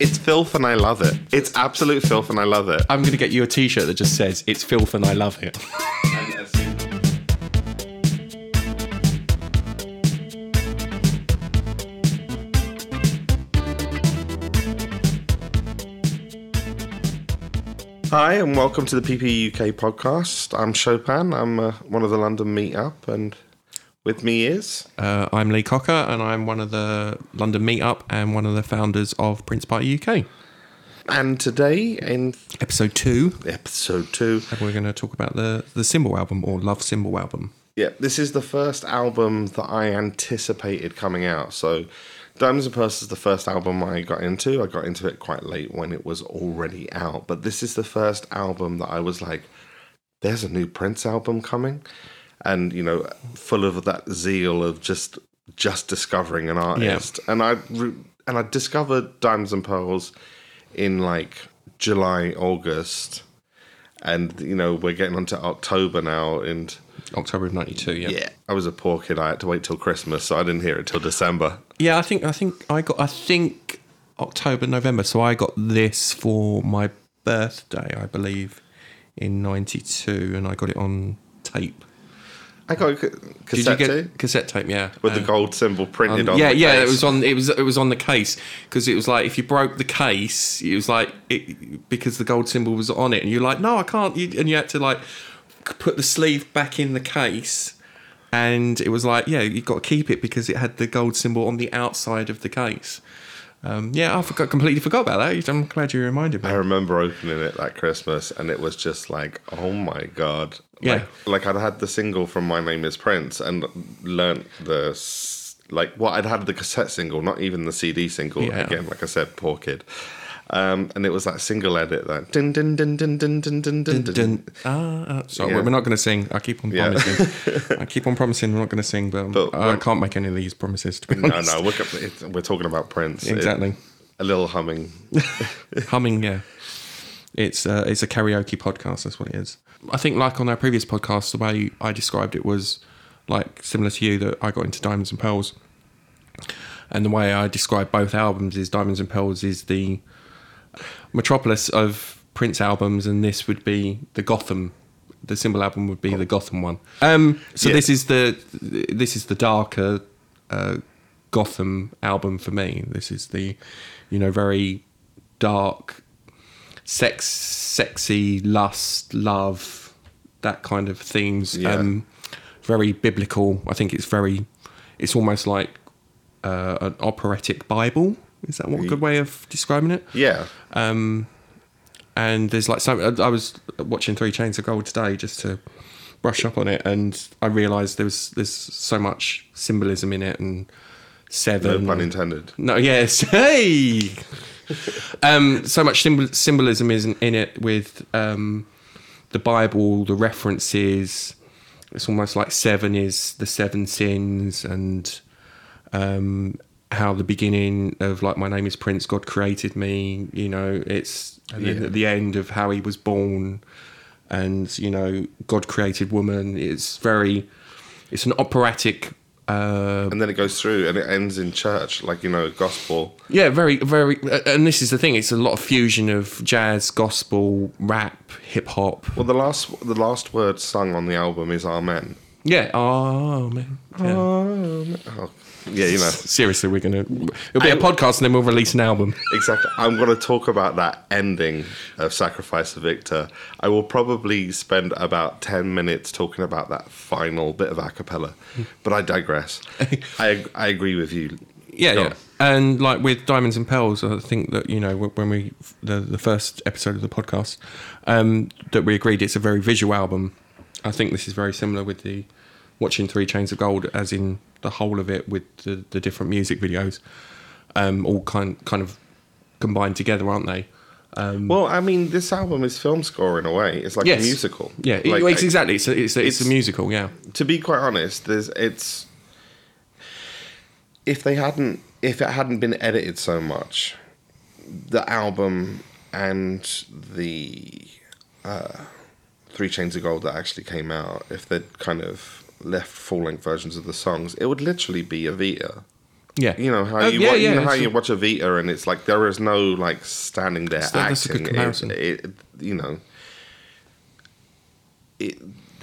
It's filth and I love it. It's absolute filth and I love it. I'm going to get you a t-shirt that just says, it's filth and I love it. Hi and welcome to the PPUK podcast. I'm Chopin. I'm one of the London meetup, and with me is I'm Lee Cocker, and I'm one of the London meetup and one of the founders of Prince Party UK. And today in episode two, we're going to talk about the Symbol album, or Love Symbol album. Yeah, this is the first album that I anticipated coming out. So Diamonds and Pearls is the first album I got into. I got into it quite late when it was already out. But this is the first album that I was like, there's a new Prince album coming. And, you know, full of that zeal of just discovering an artist. Yeah. And I discovered Diamonds and Pearls in, like, July, August. And, you know, we're getting on to October now, and October of 92, yeah. Yeah, I was a poor kid. I had to wait till Christmas, so I didn't hear it till December. Yeah, I think October, November. So I got this for my birthday, I believe, in 92, and I got it on tape. I got cassette tape. Cassette tape, yeah, with the gold symbol printed on. Yeah, the case. It was on the case, because it was like, if you broke the case, it was like it, because the gold symbol was on it, and you're like, no, I can't, and you had to like put the sleeve back in the case, and it was like, yeah, you've got to keep it because it had the gold symbol on the outside of the case. I completely forgot about that. I'm glad you reminded me. I remember opening it that Christmas, and it was just like, oh my God. Yeah. Like I'd had the single from My Name is Prince and learnt the, like, well, I'd had the cassette single, not even the CD single. Yeah. Again, like I said, poor kid. And it was that single edit, that dun dun dun dun dun dun dun dun dun. Sorry, yeah. We're not going to sing. I keep on promising we're not going to sing, but I can't make any of these promises, to be honest. No, we're talking about Prince. Exactly. A little humming. Humming, yeah. It's a karaoke podcast, that's what it is. I think, like on our previous podcast, the way I described it was, like, similar to you, that I got into Diamonds and Pearls. And the way I describe both albums is Diamonds and Pearls is the metropolis of Prince albums, and this would be the Gotham. The Symbol album would be the Gotham one. This is the darker Gotham album for me. This is the, you know, very dark, sexy, lust, love, that kind of themes. Yeah. Very biblical. I think it's almost like an operatic Bible. Is that a good way of describing it? Yeah. And there's like I was watching Three Chains of Gold today just to brush up on it, and I realised there's so much symbolism in it, and seven. No pun intended. No, yes. Hey! So much symbolism is in it with the Bible, the references. It's almost like seven is the seven sins, and how the beginning of, like, My Name is Prince, God created me, you know, it's at the end of how he was born, and, you know, God created woman. It's an operatic. And then it goes through and it ends in church, like, you know, gospel. Yeah, very, very. And this is the thing, it's a lot of fusion of jazz, gospel, rap, hip hop. Well, the last word sung on the album is Amen. Yeah. Amen. Yeah. Amen. Oh. Yeah, you know. Seriously, it'll be a podcast, and then we'll release an album. Exactly. I'm going to talk about that ending of Sacrifice of Victor. I will probably spend about 10 minutes talking about that final bit of a cappella, but I digress. I agree with you. Yeah, yeah. And like with Diamonds and Pearls, I think that, you know, when we the first episode of the podcast, that we agreed it's a very visual album. I think this is very similar with the watching Three Chains of Gold, as in the whole of it with the different music videos, all kind of combined together, aren't they? Well, I mean, this album is film score in a way. It's like a musical. Yeah, like, exactly. It's a musical. Yeah. To be quite honest, if it hadn't been edited so much, the album and the Three Chains of Gold that actually came out, if they'd kind of left full-length versions of the songs, it would literally be a Vita. Yeah. You know how you watch Evita and it's like there is no like standing there acting.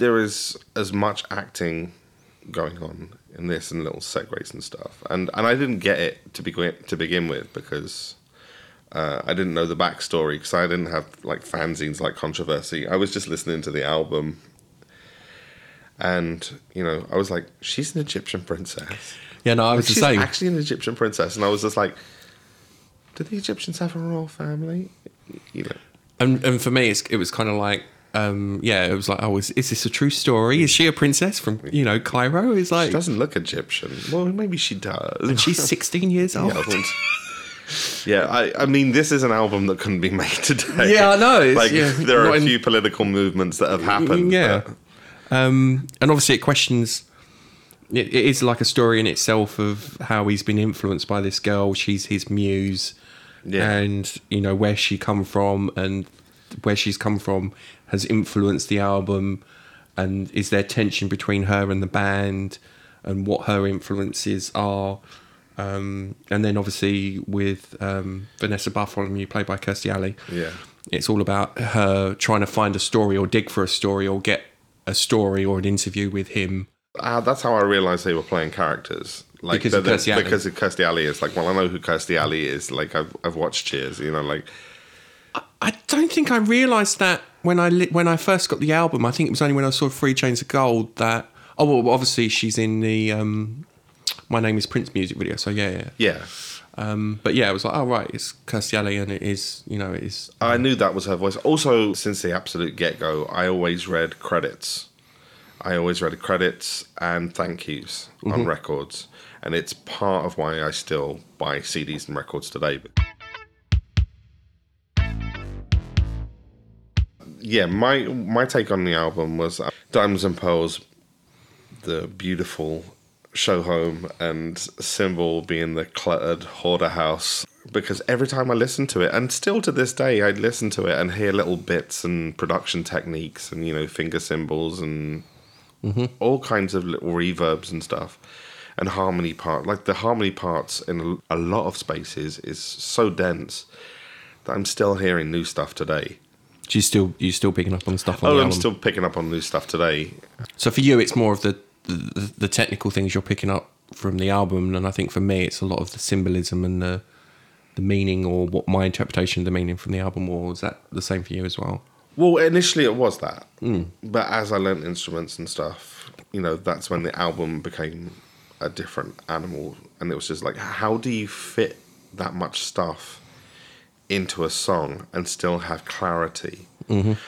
There is as much acting going on in this and little segues and stuff. And I didn't get it to begin with because I didn't know the backstory because I didn't have like fanzines like Controversy. I was just listening to the album. And, you know, I was like, she's an Egyptian princess. Yeah, no, I was the same. Actually an Egyptian princess. And I was just like, do the Egyptians have a royal family? You know. And for me, it was kind of like, it was like, oh, is this a true story? Is she a princess from, you know, Cairo? It's like, she doesn't look Egyptian. Well, maybe she does. And she's 16 years old. Yeah, I mean, this is an album that couldn't be made today. Yeah, I know. There are a few political movements that have happened. Yeah. And obviously it questions, it is like a story in itself of how he's been influenced by this girl. She's his muse, and you know where she come from and where she's come from has influenced the album, and is there tension between her and the band and what her influences are. And then obviously with Vanessa Bartholomew, played by Kirstie Alley, it's all about her trying to find a story or dig for a story or get a story or an interview with him. That's how I realised they were playing characters. Like because of Kirstie Alley. Because of Kirstie Alley. It's like, well, I know who Kirstie Alley is. Like, I've watched Cheers, you know, like... I don't think I realised that when I first got the album. I think it was only when I saw Three Chains of Gold that... Oh, well, obviously she's in the My Name is Prince music video, so yeah. But yeah, I was like, oh, right, it's Kirstie Alley and it is, you know, it is... I knew that was her voice. Also, since the absolute get-go, I always read credits. And thank yous on records. And it's part of why I still buy CDs and records today. Yeah, my take on the album was Diamonds and Pearls, the beautiful... show home and Cymbal being the cluttered hoarder house, because every time I listen to it, and still to this day I listen to it and hear little bits and production techniques and, you know, finger cymbals and all kinds of little reverbs and stuff and harmony part. Like the harmony parts in a lot of spaces is so dense that I'm still hearing new stuff today. You're still picking up on stuff on the album? I'm still picking up on new stuff today. So for you it's more of the technical things you're picking up from the album, and I think for me it's a lot of the symbolism and the meaning, or what my interpretation of the meaning from the album was. Is that the same for you as well? Well, initially it was that. But as I learnt instruments and stuff, you know, that's when the album became a different animal, and it was just like, how do you fit that much stuff into a song and still have clarity?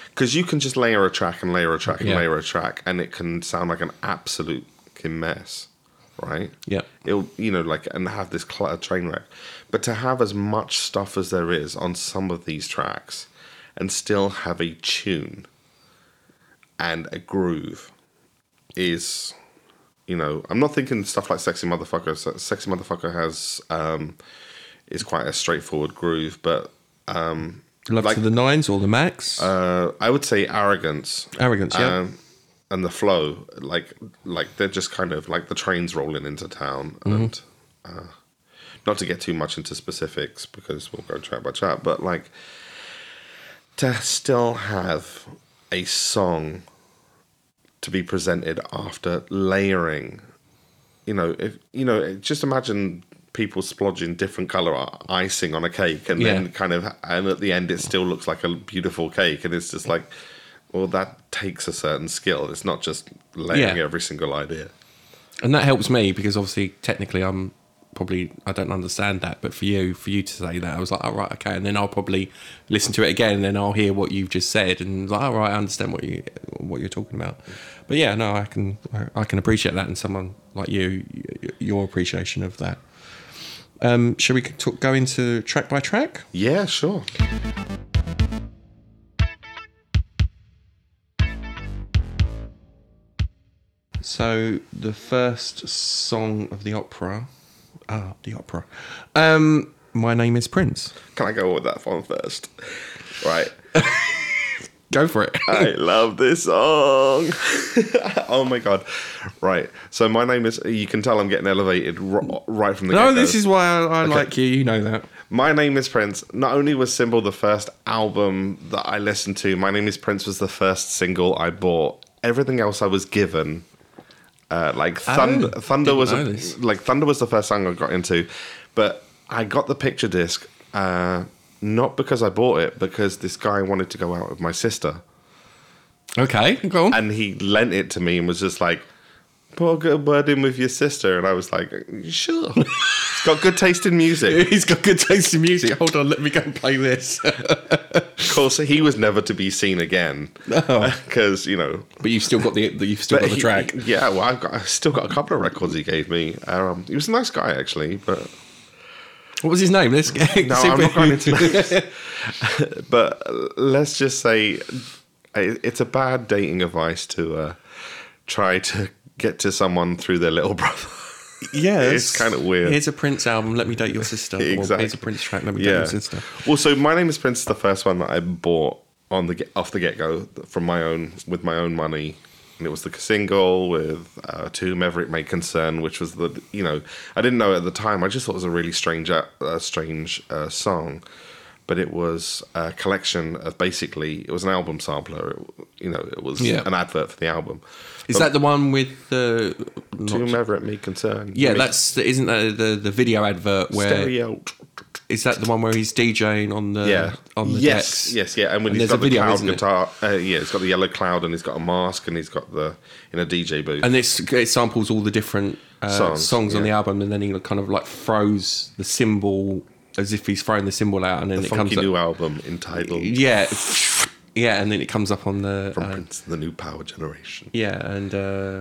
Because you can just layer a track and layer a track and layer a track, and it can sound like an absolute mess, right? Yeah. It'll, you know, like, and have this cluttered train wreck. But to have as much stuff as there is on some of these tracks and still have a tune and a groove is, you know, I'm not thinking stuff like Sexy Motherfucker. Sexy Motherfucker has, is quite a straightforward groove, but, Love like, to the Nines or the Max? I would say Arrogance. And The Flow. Like they're just kind of like the trains rolling into town. And not to get too much into specifics because we'll go chat by chat, but like to still have a song to be presented after layering. You know, just imagine... people splodging different colour icing on a cake, and then and at the end it still looks like a beautiful cake, and it's just like, well, that takes a certain skill. It's not just layering every single idea. And that helps me because obviously technically I don't understand that, but for you to say that, I was like, all right, okay, and then I'll probably listen to it again, and then I'll hear what you've just said, and like, all right, I understand what you're talking about. But yeah, no, I can appreciate that, and someone like you, your appreciation of that. Shall we go into track by track? Yeah, sure. So the first song of the opera. My Name is Prince. Can I go with that one first? Right. Go for it. I love this song. Oh, my God. Right. So my name is... You can tell I'm getting elevated right from the get-go. No, this is why I okay. like you. You know that. My Name is Prince. Not only was Symbol the first album that I listened to, My Name is Prince was the first single I bought. Everything else I was given. Thunder was the first song I got into. But I got the picture disc... not because I bought it, because this guy wanted to go out with my sister. Okay, go on. And he lent it to me and was just like, put a good word in with your sister. And I was like, sure. He's got good taste in music. Hold on, let me go and play this. Of course, he was never to be seen again. Because, you know. But you've still got the track. Yeah, well, I've still got a couple of records he gave me. He was a nice guy, actually, but... What was his name? I'm not going into this. But let's just say it's a bad dating advice to try to get to someone through their little brother. Yeah. It's kind of weird. Here's a Prince album, let me date your sister. Exactly. Or here's a Prince track, let me date your sister. Well, so My Name is Prince is the first one that I bought off the get-go with my own money. And it was the single with To Whomever It May Concern, which was I didn't know at the time. I just thought it was a really strange song. But it was a collection of it was an album sampler. It was an advert for the album. Is that the one with the... To Whomever It May Concern. Yeah, isn't that the video advert where... Stereo. Is that the one where he's DJing on the decks? Yes, yeah. And when he's got the cloud guitar, he's got the yellow cloud and he's got a mask and he's got in a DJ booth. And it samples all the different songs on the album, and then he kind of like throws the cymbal as if he's throwing the cymbal out, and then new album entitled and then it comes up on the from Prince, the New Power Generation. Yeah, and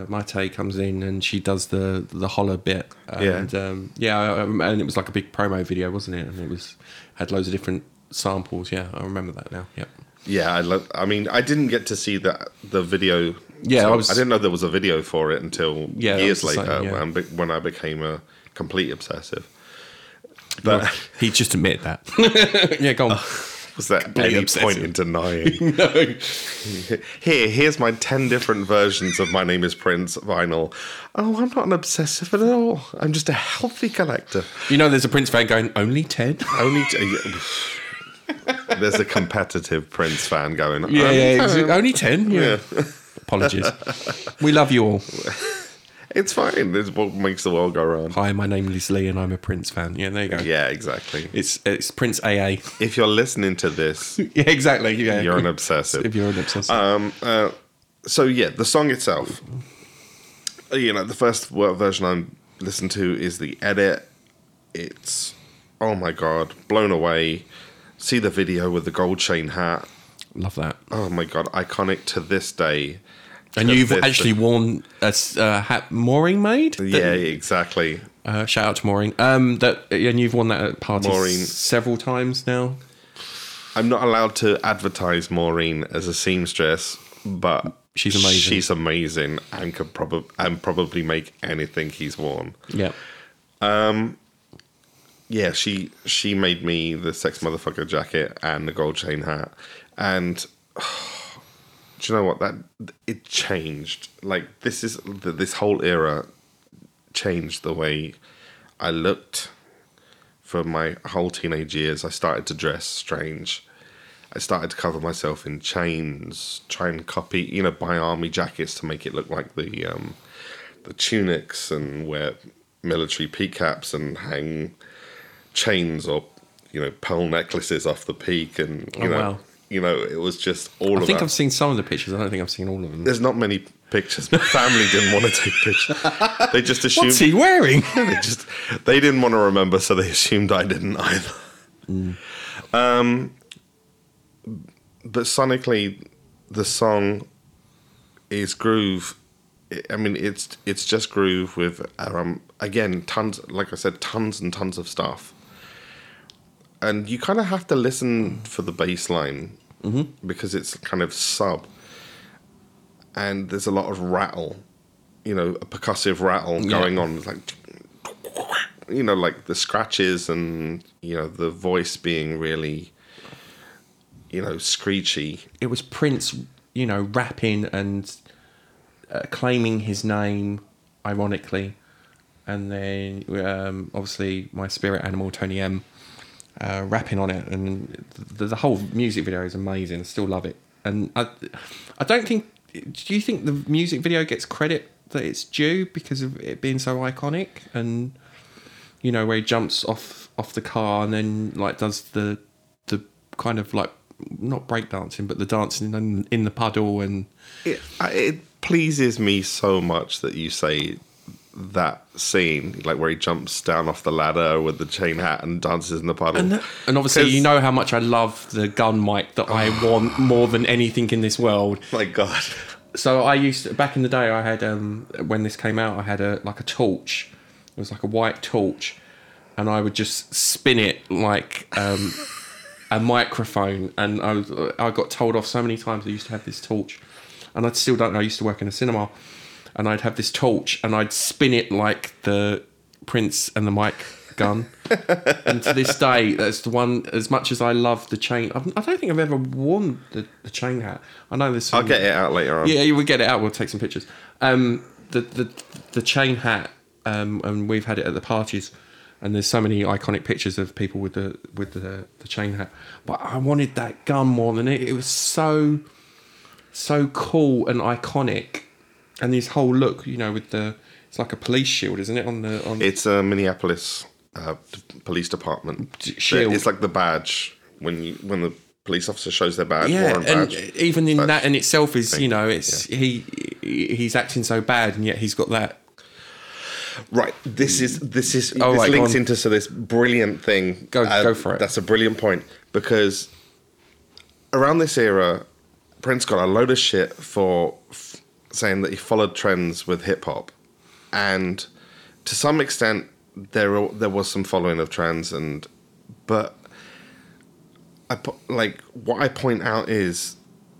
Mayte comes in and she does the holler bit. And, and it was like a big promo video, wasn't it? And it had loads of different samples. Yeah, I remember that now. Yep. Yeah, I didn't get to see the video. Yeah, so I didn't know there was a video for it until years later when I became a complete obsessive. But he just admitted that. Yeah, go on. Was there any point in denying? No. Here's my 10 different versions of My Name is Prince vinyl. Oh, I'm not an obsessive at all. I'm just a healthy collector. You know, there's a Prince fan going, only 10? Only 10. There's a competitive Prince fan going, only 10? Yeah. Apologies. We love you all. It's fine. It's what makes the world go round. Hi, my name is Lee and I'm a Prince fan. Yeah, there you go. Yeah, exactly. It's Prince AA. If you're listening to this... Yeah, exactly. Yeah. You're an obsessive. If you're an obsessive. The song itself. You know, the first version I listened to is the edit. It's, oh my God, blown away. See the video with the gold chain hat. Love that. Oh my God, iconic to this day. And you've actually worn a hat Maureen made? Yeah, exactly. Shout out to Maureen. And you've worn that at parties several times now? I'm not allowed to advertise Maureen as a seamstress, but... She's amazing. She's amazing and could probably make anything he's worn. Yeah. Yeah, she made me the Sex Motherfucker jacket and the gold chain hat. And... Do you know what? It changed. Like, this whole era changed the way I looked for my whole teenage years. I started to dress strange. I started to cover myself in chains, try and copy, buy army jackets to make it look like the tunics, and wear military peak caps and hang chains or, pearl necklaces off the peak. And, wow. It was just all of that. I think I've seen some of the pictures. I don't think I've seen all of them. There's not many pictures. My family didn't want to take pictures. They just assumed... What's he wearing? They didn't want to remember, so they assumed I didn't either. Mm. But sonically, the song is groove. I mean, it's just groove with, again, tons, like I said, tons and tons of stuff. And you kind of have to listen for the bass line because it's kind of sub. And there's a lot of rattle, a percussive rattle going on. It's like, like the scratches and, the voice being really you know, screechy. It was Prince, you know, rapping and claiming his name, ironically. And then, obviously, my spirit animal, Tony M, rapping on it. And the whole music video is amazing. I still love it. And I don't think... Do you think the music video gets credit that it's due because of it being so iconic? And, you know, where he jumps off the car and then, like, does the kind of, like, not breakdancing, but the dancing in the puddle. And it pleases me so much that you say... that scene, like where he jumps down off the ladder with the chain hat and dances in the puddle, and obviously you know how much I love the gun mic that I want more than anything in this world. My God! So I used to, back in the day, I had when this came out, I had a torch. It was like a white torch, and I would just spin it like a microphone. And I got told off so many times. I used to have this torch, and I still don't know. I used to work in a cinema. And I'd have this torch and I'd spin it like the Prince and the mic gun. And to this day, that's the one, as much as I love the chain... I don't think I've ever worn the chain hat. I know this... I'll get it out later on. Yeah, you will get it out. We'll take some pictures. The chain hat, and we've had it at the parties, and there's so many iconic pictures of people with the chain hat. But I wanted that gun more than it. It was so cool and iconic. And this whole look, you know, with it's like a police shield, isn't it? It's a Minneapolis police department shield. It's like the badge when the police officer shows their badge. Yeah, Warren and badge, even in that in itself is thing. You know, it's he's acting so bad, and yet he's got that. Right. This is oh, this right, links into this brilliant thing. Go for it. That's a brilliant point, because around this era, Prince got a load of shit for saying that he followed trends with hip-hop. And to some extent, there was some following of trends. But what I point out is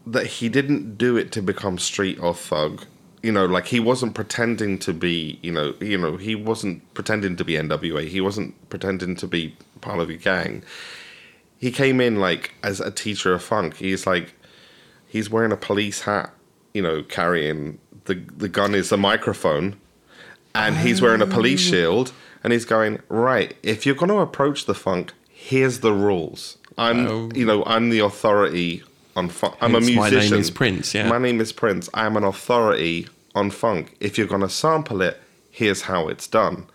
that he didn't do it to become street or thug. You know, like, he wasn't pretending to be, you know, he wasn't pretending to be NWA. He wasn't pretending to be part of a gang. He came in, like, as a teacher of funk. He's wearing a police hat, you know, carrying the gun is a microphone, and he's wearing a police shield, and he's going, right, if you're going to approach the funk, here's the rules. I'm the authority on funk. I'm a musician. My name is Prince, yeah. My name is Prince. I am an authority on funk. If you're going to sample it, here's how it's done.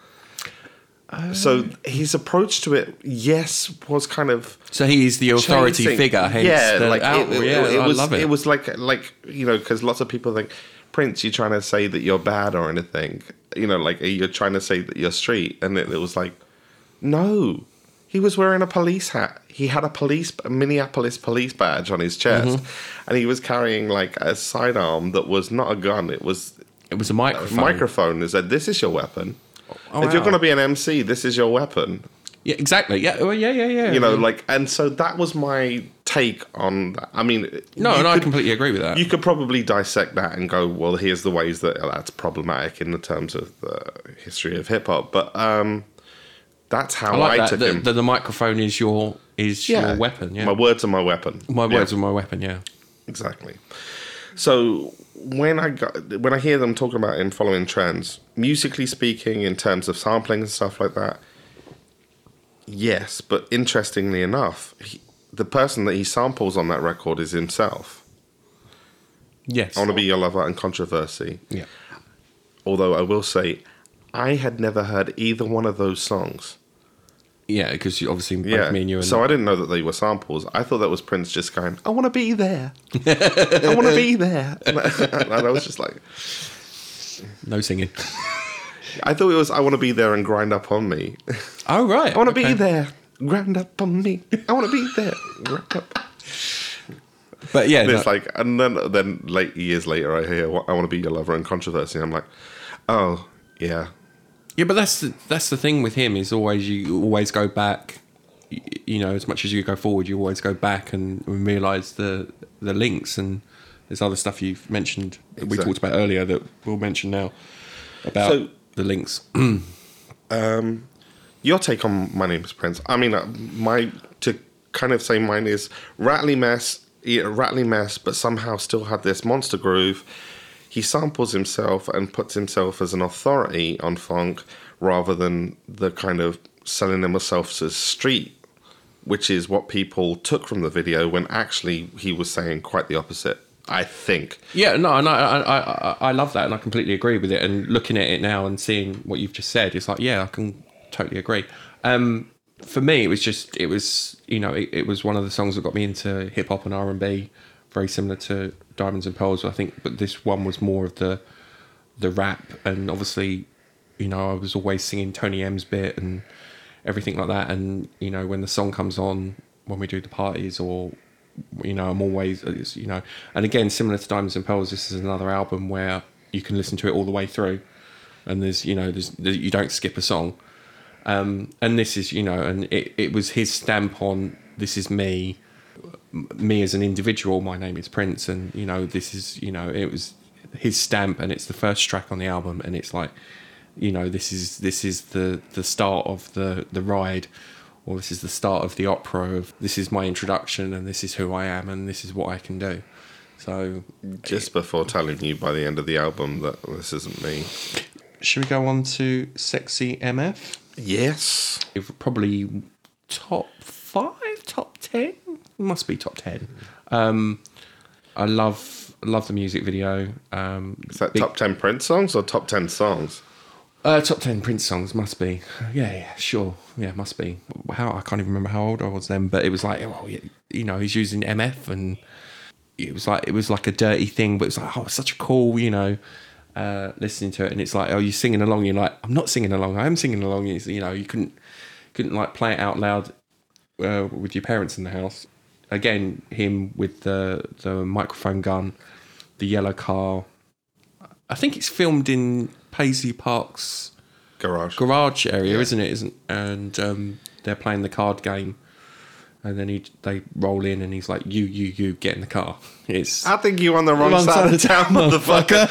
So his approach to it, yes, was kind of... So he is the authority figure. Hence It was like, you know, because lots of people think, Prince, you're trying to say that you're bad or anything. You know, like, you're trying to say that you're street. And it was like, no, he was wearing a police hat. He had a Minneapolis police badge on his chest. Mm-hmm. And he was carrying, like, a sidearm that was not a gun. It was a microphone. A microphone that said, this is your weapon. Oh, if you're going to be an MC, this is your weapon. Yeah, exactly. Yeah, well, yeah. You know, like, and so that was my take on that. I mean... No, and I completely agree with that. You could probably dissect that and go, well, here's the ways that that's problematic in the terms of the history of hip-hop. But that's how I took him. The microphone is your weapon, yeah. My words are my weapon. My words are my weapon, yeah. Exactly. So... When I hear them talking about him following trends, musically speaking, in terms of sampling and stuff like that, yes, but interestingly enough, the person that he samples on that record is himself. Yes. I Want to Be Your Lover and Controversy. Yeah. Although I will say, I had never heard either one of those songs. Yeah, because you obviously both me and you. And so I didn't know that they were samples. I thought that was Prince just going, I want to be there. I want to be there. And I was just like... No singing. I thought it was, I want to be there and grind up on me. Oh, right. I want to be there. Grind up on me. I want to be there. Grind up. But yeah. And, it's like, and then like years later, I hear, I want to be your lover and controversy. And I'm like, oh, yeah. Yeah, but that's the thing with him is always you always go back, you know, as much as you go forward, you always go back and realise the links, and there's other stuff you've mentioned that we talked about earlier that we'll mention now about the links. Your take on My Name is Prince. I mean, my to kind of same mind is rattly mess, but somehow still had this monster groove. He samples himself and puts himself as an authority on funk rather than the kind of selling himself as street, which is what people took from the video when actually he was saying quite the opposite, I think. Yeah, no, and I love that, and I completely agree with it. And looking at it now and seeing what you've just said, it's like, yeah, I can totally agree. For me, it was one of the songs that got me into hip hop and R&B, very similar to Diamonds and Pearls, I think. But this one was more of the rap, and obviously, you know, I was always singing Tony M's bit and everything like that. And, you know, when the song comes on, when we do the parties, or, you know, I'm always, you know, and again, similar to Diamonds and Pearls, this is another album where you can listen to it all the way through, and there's you don't skip a song. And this is, you know, and it was his stamp on, this is me as an individual, my name is Prince, and, you know, this is, you know, it was his stamp, and it's the first track on the album, and it's like, you know, this is the start of the ride, or this is the start of the opera of, this is my introduction, and this is who I am, and this is what I can do. So just before telling you by the end of the album that this isn't me. Should we go on to Sexy MF? Yes. It's probably top 5, top 10? It must be top 10. I love the music video. Is that top 10 Prince songs or top 10 songs? Top 10 Prince songs, must be. Yeah, sure. Yeah, must be. I can't even remember how old I was then, but it was like, oh, you know, he's using MF, and it was like a dirty thing, but it's like, oh, it's such a cool, you know, listening to it. And it's like, oh, you're singing along. You're like, I'm not singing along. I am singing along. It's, you know, you couldn't like play it out loud with your parents in the house. Again, him with the microphone gun, the yellow car. I think it's filmed in Paisley Park's garage area, yeah. Isn't it? And they're playing the card game, and then they roll in, and he's like, you get in the car. I think you're on the wrong side of town, motherfucker.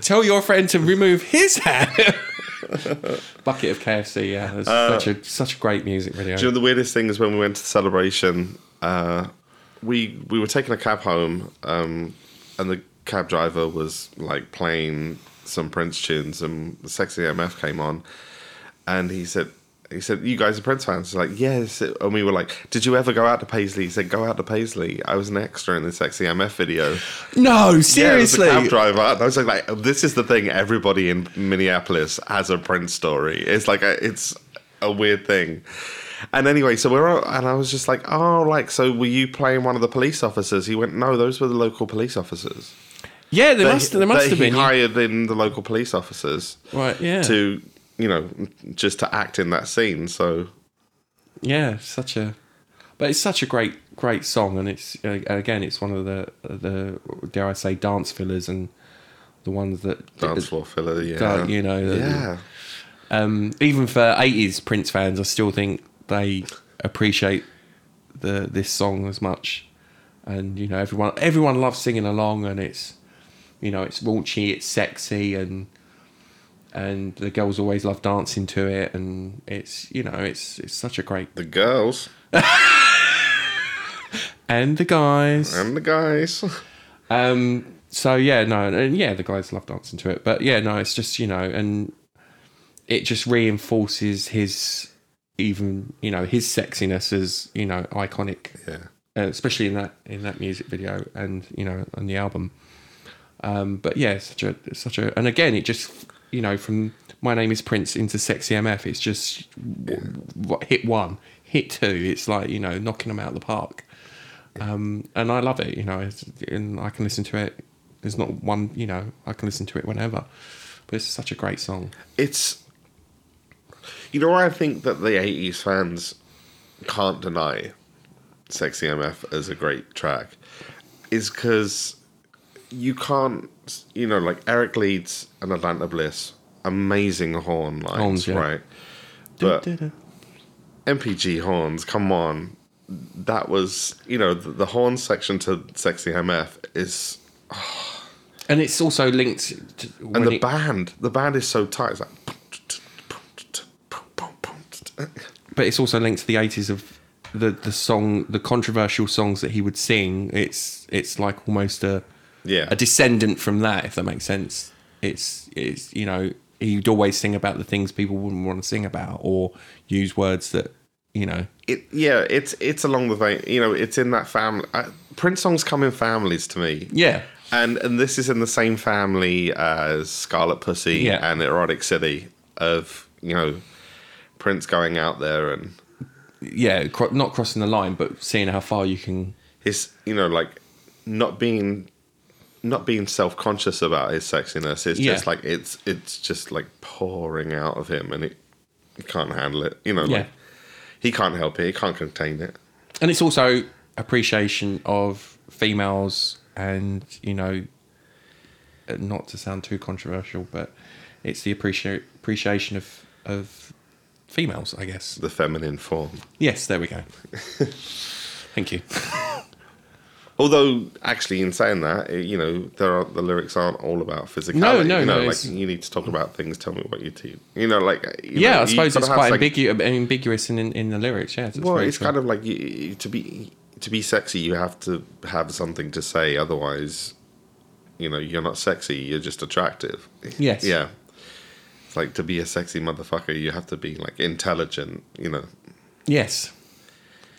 Tell your friend to remove his hat. Bucket of KFC. Yeah, that's such a great music video. Do you know the weirdest thing is when we went to the celebration, we were taking a cab home, and the cab driver was like playing some Prince tunes, and the Sexy MF came on, and he said you guys are Prince fans? I was like, yes. And we were like, did you ever go out to Paisley? He said, go out to Paisley, I was an extra in the Sexy MF video. No, seriously? Yeah, it was a cab driver. And I was like, this is the thing, everybody in Minneapolis has a Prince story. It's like it's a weird thing. And anyway, so I was just like, oh, like, so were you playing one of the police officers? He went, no, those were the local police officers. Yeah, they must have been hired in the local police officers, right? Yeah, to, you know, just to act in that scene. So yeah, it's such a great song, and it's again, it's one of the dare I say dance fillers, and the ones that dance floor filler, yeah, that, you know, yeah. Even for 80s Prince fans, I still think they appreciate this song as much, and you know, everyone loves singing along, and it's, you know, it's raunchy, it's sexy, and the girls always love dancing to it, and it's, you know, it's such a great. The girls and the guys. So yeah, no, and yeah, the guys love dancing to it, but yeah, no, it's just, you know, and it just reinforces his, even, you know, his sexiness as, you know, iconic. Yeah. Especially in that music video, and, you know, on the album. But yeah, it's such a, and again, it just, you know, from My Name is Prince into Sexy MF, it's just, yeah, hit one, hit two. It's like, you know, knocking them out of the park. Yeah. And I love it, you know, and I can listen to it. There's not one, you know, I can listen to it whenever, but it's such a great song. It's, you know, I think that the 80s fans can't deny Sexy MF as a great track, is because you can't, you know, like Eric Leeds and Atlanta Bliss, amazing horn lines, yeah, right? But MPG horns, come on. That was, you know, the horn section to Sexy MF is... Oh. And it's also linked... To when and the band is so tight, it's like... but it's also linked to the 80s of the song, the controversial songs that he would sing. It's like almost a descendant from that, if that makes sense. It's you know, he'd always sing about the things people wouldn't want to sing about, or use words that, you know. It's along the vein, you know, it's in that family. Prince songs come in families to me. Yeah. And this is in the same family as Scarlet Pussy and Erotic City, of, you know, Prince going out there and... Yeah, not crossing the line, but seeing how far you can... His, you know, like, not being self-conscious about his sexiness. It's just like, it's just like pouring out of him, and he can't handle it. You know, like, he can't help it. He can't contain it. And it's also appreciation of females, and, you know, not to sound too controversial, but it's the appreciation of females, I guess. The feminine form. Yes, there we go. Thank you. Although, actually, in saying that, you know, the lyrics aren't all about physicality. No. Like, you need to talk about things. Tell me what you do. You know, like... I suppose it's quite ambiguous in the lyrics, yeah. Well, it's kind of like, to be sexy, you have to have something to say. Otherwise, you know, you're not sexy. You're just attractive. Yes. Yeah. It's like, to be a sexy motherfucker, you have to be, like, intelligent, you know. Yes.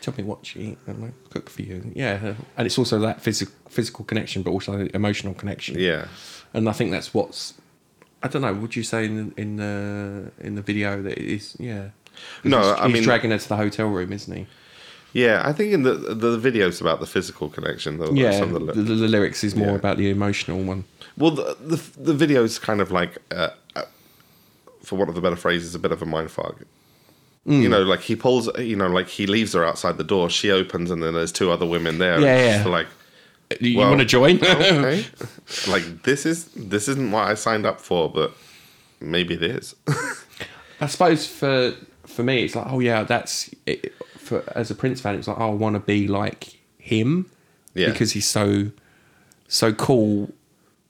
Tell me what you eat and I'll cook for you. Yeah. And it's also that physical connection, but also emotional connection. Yeah. And I think that's what's... I don't know, would you say in the video that it is... Yeah. No, he's dragging her to the hotel room, isn't he? Yeah, I think in the video's about the physical connection, though. Yeah, some of the lyrics is more about the emotional one. Well, the video's kind of like, for want of a better phrase, is a bit of a mindfuck. Mm. You know, like, he pulls, you know, like, he leaves her outside the door, she opens, and then there's two other women there. Yeah, yeah. Like, you want to join? Okay. Like, this isn't what I signed up for, but maybe it is. I suppose for me, it's like, oh yeah, that's... It, as a Prince fan, it's like, oh, I want to be like him, because he's so cool,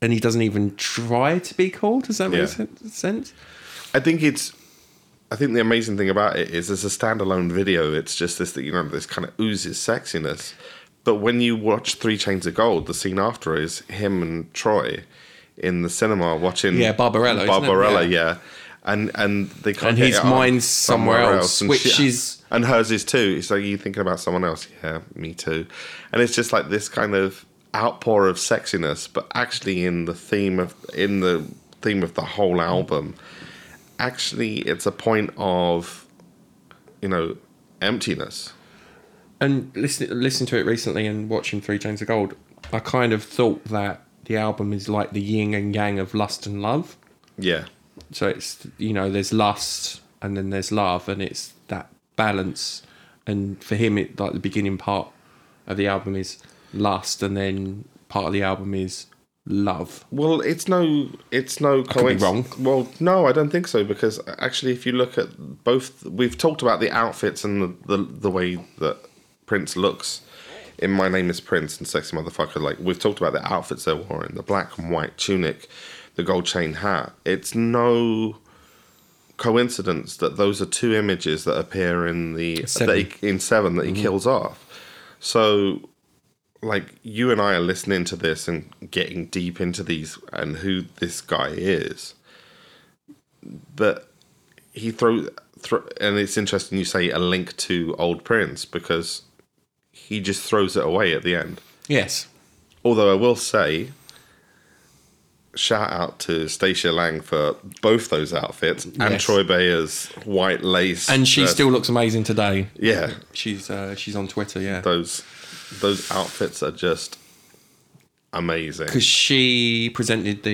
and he doesn't even try to be cool. Does that make sense? I think the amazing thing about it is, as a standalone video, it's just this, that, you know, this kind of oozes sexiness. But when you watch Three Chains of Gold, the scene after is him and Troy in the cinema watching Barbarella, isn't it? Yeah. And they can't. And his mind's somewhere else, which is... And hers is too. It's like, you thinking about someone else. Yeah, me too. And it's just like this kind of outpour of sexiness, but actually in the theme of the whole album, actually it's a point of, you know, emptiness. And listening to it recently and watching Three Chains of Gold, I kind of thought that the album is like the yin and yang of lust and love. Yeah. So it's, you know, there's lust and then there's love, and it's that balance. And for him, it, like, the beginning part of the album is lust, and then part of the album is love. Well, it's no coincidence. I could be wrong. Well, no, I don't think so, because actually, if you look at both, we've talked about the outfits and the way that Prince looks in My Name Is Prince and Sexy Motherfucker. Like, we've talked about the outfits they wore in the black and white tunic, the gold chain hat. It's no coincidence that those are two images that appear in the Seven that he kills off. So, like, you and I are listening to this and getting deep into these and who this guy is. But he and it's interesting you say a link to old Prince, because he just throws it away at the end. Yes. Although I will say, shout out to Stacia Lang for both those outfits and Troy Bayer's white lace, and she still looks amazing today. Yeah, she's on Twitter. Yeah, those outfits are just amazing, because she presented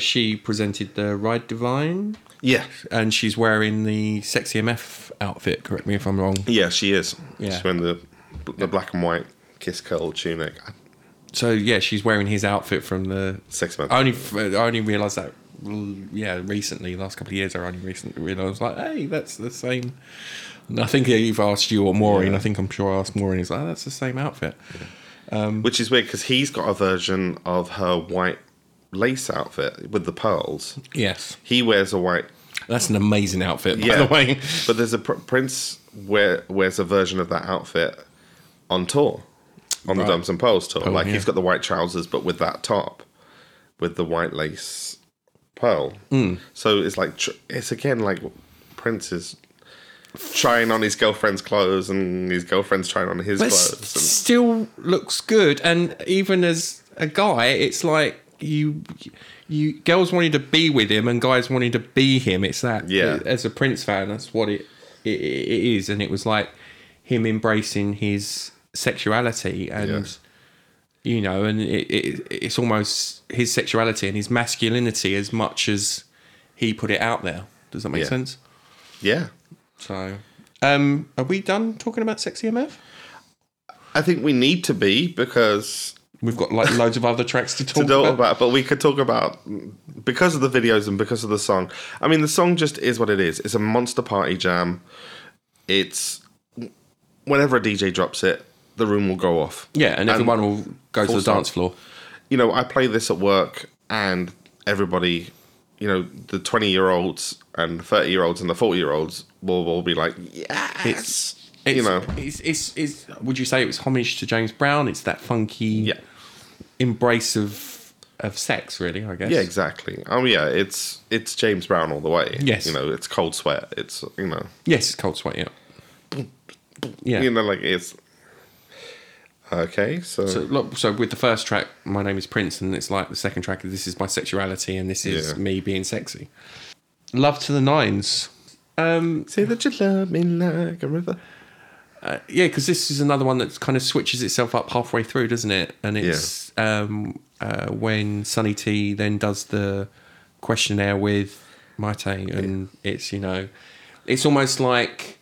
she presented the Ride Divine. Yeah, and she's wearing the Sexy MF outfit. Correct me if I'm wrong. Yeah, she is. Yeah, she's wearing the black and white kiss curl tunic. So, yeah, she's wearing his outfit from the... 6 months. I only realised that, recently, last couple of years, I only recently realised, like, hey, that's the same... And I think you've asked you or Maureen, I think I'm sure I asked Maureen, he's like, oh, that's the same outfit. Yeah. Which is weird, because he's got a version of her white lace outfit with the pearls. Yes. He wears a white That's an amazing outfit, by the way. But there's a Prince wears a version of that outfit on tour, on the Diamonds and Pearls tour. He's got the white trousers, but with that top, with the white lace pearl. Mm. So it's like, it's again like Prince is trying on his girlfriend's clothes and his girlfriend's trying on his clothes. It still looks good. And even as a guy, it's like you girls wanted to be with him and guys wanted to be him. It's that, as a Prince fan, that's what it is. And it was like him embracing his sexuality and, you know, and it's almost his sexuality and his masculinity as much as he put it out there. Does that make sense? Yeah. So, are we done talking about Sexy MF? I think we need to be, because we've got like loads of other tracks to talk about. But we could talk about, because of the videos and because of the song. I mean, the song just is what it is. It's a monster party jam. It's whenever a DJ drops it, the room will go off. Yeah, and everyone will go to the dance floor. You know, I play this at work, and everybody, you know, the 20-year-olds and the 30-year-olds and the 40-year-olds will be like, yes. It's, you know, it's would you say it was homage to James Brown? It's that funky embrace of sex, really, I guess. Yeah, exactly. Oh yeah, it's James Brown all the way. Yes, you know, it's Cold Sweat. It's, you know. Yes, it's Cold Sweat. Yeah. Yeah. You know, like it's. Okay, so with the first track, My Name is Prince, and it's like the second track, This is My Sexuality, and this is me being sexy. Love to the Nines. Say that you love me like a river. Yeah, because this is another one that kind of switches itself up halfway through, doesn't it? And it's when Sonny T then does the questionnaire with Mayte, and it's, you know, it's almost like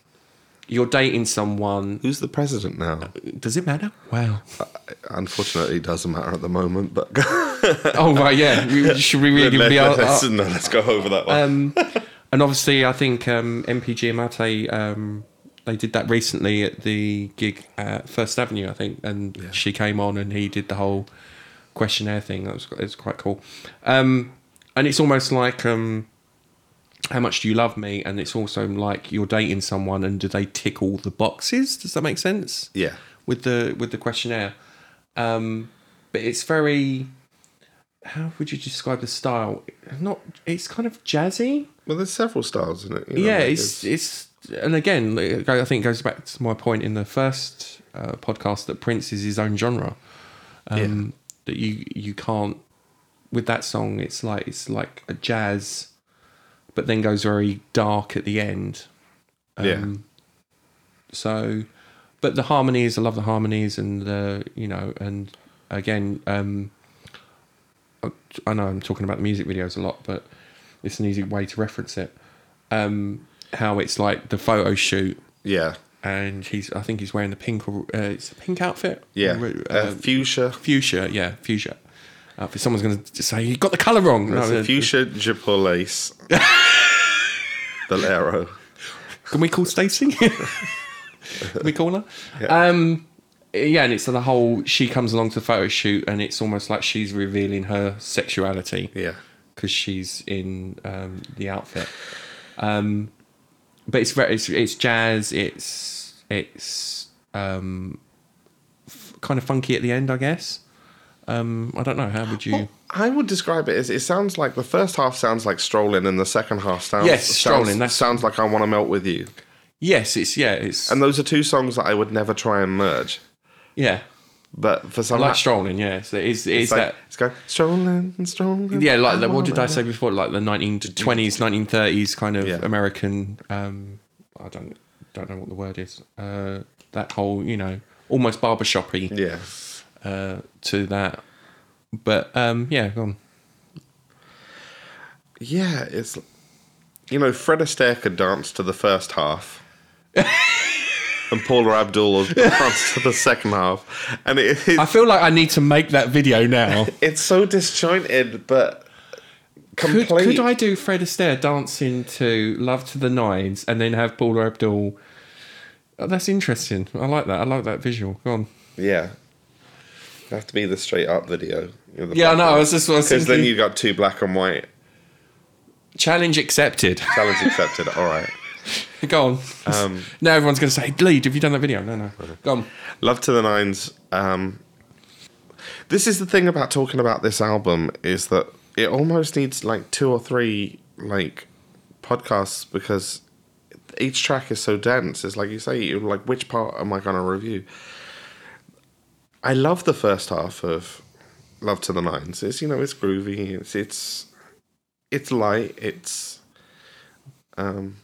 you're dating someone. Who's the president now? Does it matter? Wow. Unfortunately, it doesn't matter at the moment. But oh, right, yeah. Should we really be... Let's go over that one. And obviously, I think MPG and Mayte, they did that recently at the gig at First Avenue, I think. And she came on and he did the whole questionnaire thing. It was quite cool. And it's almost like... how much do you love me? And it's also like you're dating someone, and do they tick all the boxes? Does that make sense? Yeah. With the questionnaire. But it's very... How would you describe the style? It's kind of jazzy. Well, there's several styles in it. You know, yeah, it's... And again, I think it goes back to my point in the first podcast that Prince is his own genre. That you can't... With that song, it's like a jazz... but then goes very dark at the end. So, but the harmonies, I love the harmonies, and the, you know, and again, I know I'm talking about the music videos a lot, but it's an easy way to reference it. How it's like the photo shoot. Yeah. And I think he's wearing the pink, it's a pink outfit. Yeah. Fuchsia. Fuchsia. If someone's going to say, you got the colour wrong. No, fuchsia, Japol lace. Bolero. Can we call Stacey? Can we call her? Yeah. And it's the whole, she comes along to the photo shoot, and it's almost like she's revealing her sexuality. Yeah. Because she's in the outfit. But it's jazz, it's kind of funky at the end, I guess. I don't know, how would you... Well, I would describe it as, it sounds like the first half sounds like Strolling, and the second half sounds like I Want to Melt With You. Yes, it's... And those are two songs that I would never try and merge. Yeah. But for some... Like Strolling, yeah. So it's like, that... It's going, Strolling... Yeah, like, what did I say before? Like the 1920s, 1930s kind of American... I don't know what the word is. That whole, you know, almost barbershop-y... Yeah. To that, but go on. Yeah, it's, you know, Fred Astaire could dance to the first half, and Paula Abdul would dance to the second half, and it I feel like I need to make that video now. It's so disjointed, but complete. Could I do Fred Astaire dancing to "Love to the Nines" and then have Paula Abdul? Oh, that's interesting. I like that. I like that visual. Go on. Yeah. Have to be the straight up video. I know. I was just thinking. Because then you got two black and white. Challenge accepted. Challenge accepted. All right. Go on. Now everyone's going to say, Bleed, have you done that video? No. Go on. Love to the Nines. This is the thing about talking about this album, is that it almost needs like two or three like podcasts, because each track is so dense. It's like you say, you're like, which part am I going to review? I love the first half of Love to the Nines. It's, you know, it's groovy. It's light. It's, you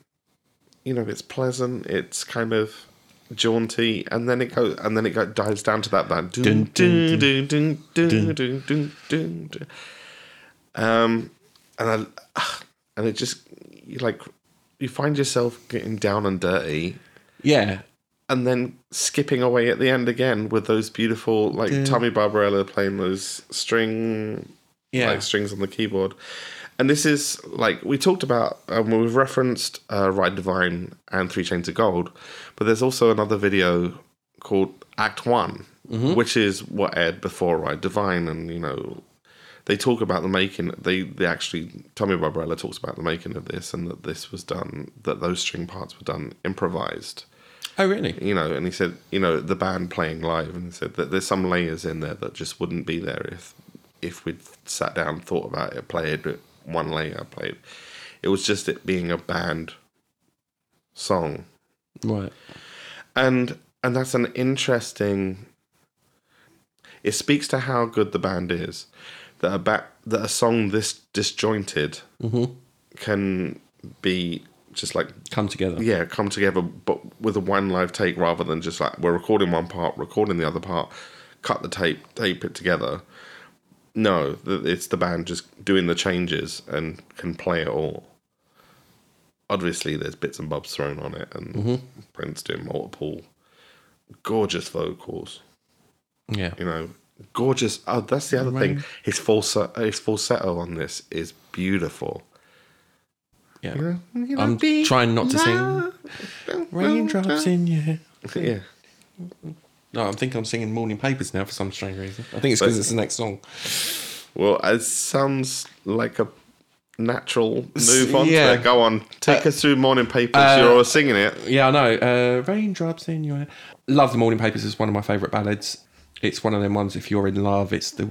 know, it's pleasant. It's kind of jaunty, and then it goes, and then it dives down to that dun dun dun dun dun dun dun dun. And it just, you like, you find yourself getting down and dirty. Yeah. And then skipping away at the end again with those beautiful, like, Tommy Barbarella playing those strings on the keyboard. And this is, like, we talked about, we've referenced Ride Divine and Three Chains of Gold, but there's also another video called Act One, which is what aired before Ride Divine. And, you know, they talk about the making, they actually, Tommy Barbarella talks about the making of this, and that this was done, that those string parts were done improvised. Oh, really? You know, and he said, you know, the band playing live, and he said that there's some layers in there that just wouldn't be there if we'd sat down, thought about it, played it one layer, played. It was just it being a band song. Right. And that's an interesting... It speaks to how good the band is, that that a song this disjointed can be... just like come together but with a one live take, rather than just like we're recording one part, recording the other part, cut the tape it together. No, it's the band just doing the changes and can play it all. Obviously there's bits and bobs thrown on it, and Prince doing multiple gorgeous vocals. Yeah, you know, gorgeous. Oh, that's the other thing, his falsetto on this is beautiful. Yeah, I'm trying not to sing raindrops in your hair. Yeah. No, I think I'm singing Morning Papers now for some strange reason. I think it's because it's the next song. Well, it sounds like a natural move on to it. Go on, take us through Morning Papers. You're all singing it. Yeah, I know. Raindrops in your hair. Love the Morning Papers. It's one of my favourite ballads. It's one of them ones, if you're in love, it's the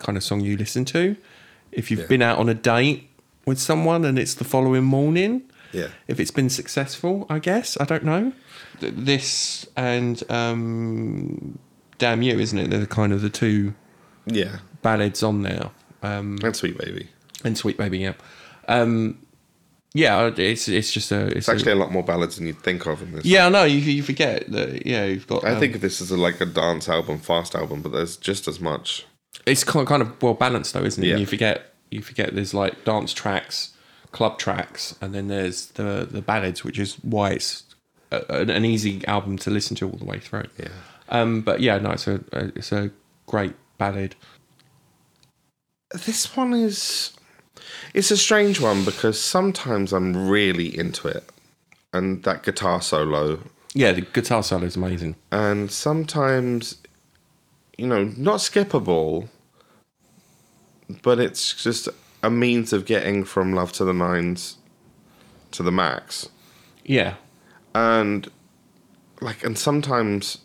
kind of song you listen to. If you've been out on a date with someone and it's the following morning, if it's been successful, I guess, I don't know. This and Damn You, isn't it, they're kind of the two ballads on there, and Sweet Baby. It's just it's actually a lot more ballads than you'd think of in this. I know, you forget that. You've got I think of this as like a dance album, fast album, but there's just as much. It's kind of well balanced though, isn't it? And you forget there's like dance tracks, club tracks, and then there's the ballads, which is why it's an easy album to listen to all the way through. Yeah. But yeah, no, it's a great ballad. This one it's a strange one, because sometimes I'm really into it, and that guitar solo. Yeah, the guitar solo is amazing. And sometimes, you know, not skippable, but it's just a means of getting from Love to the Nines to the max. Yeah. And sometimes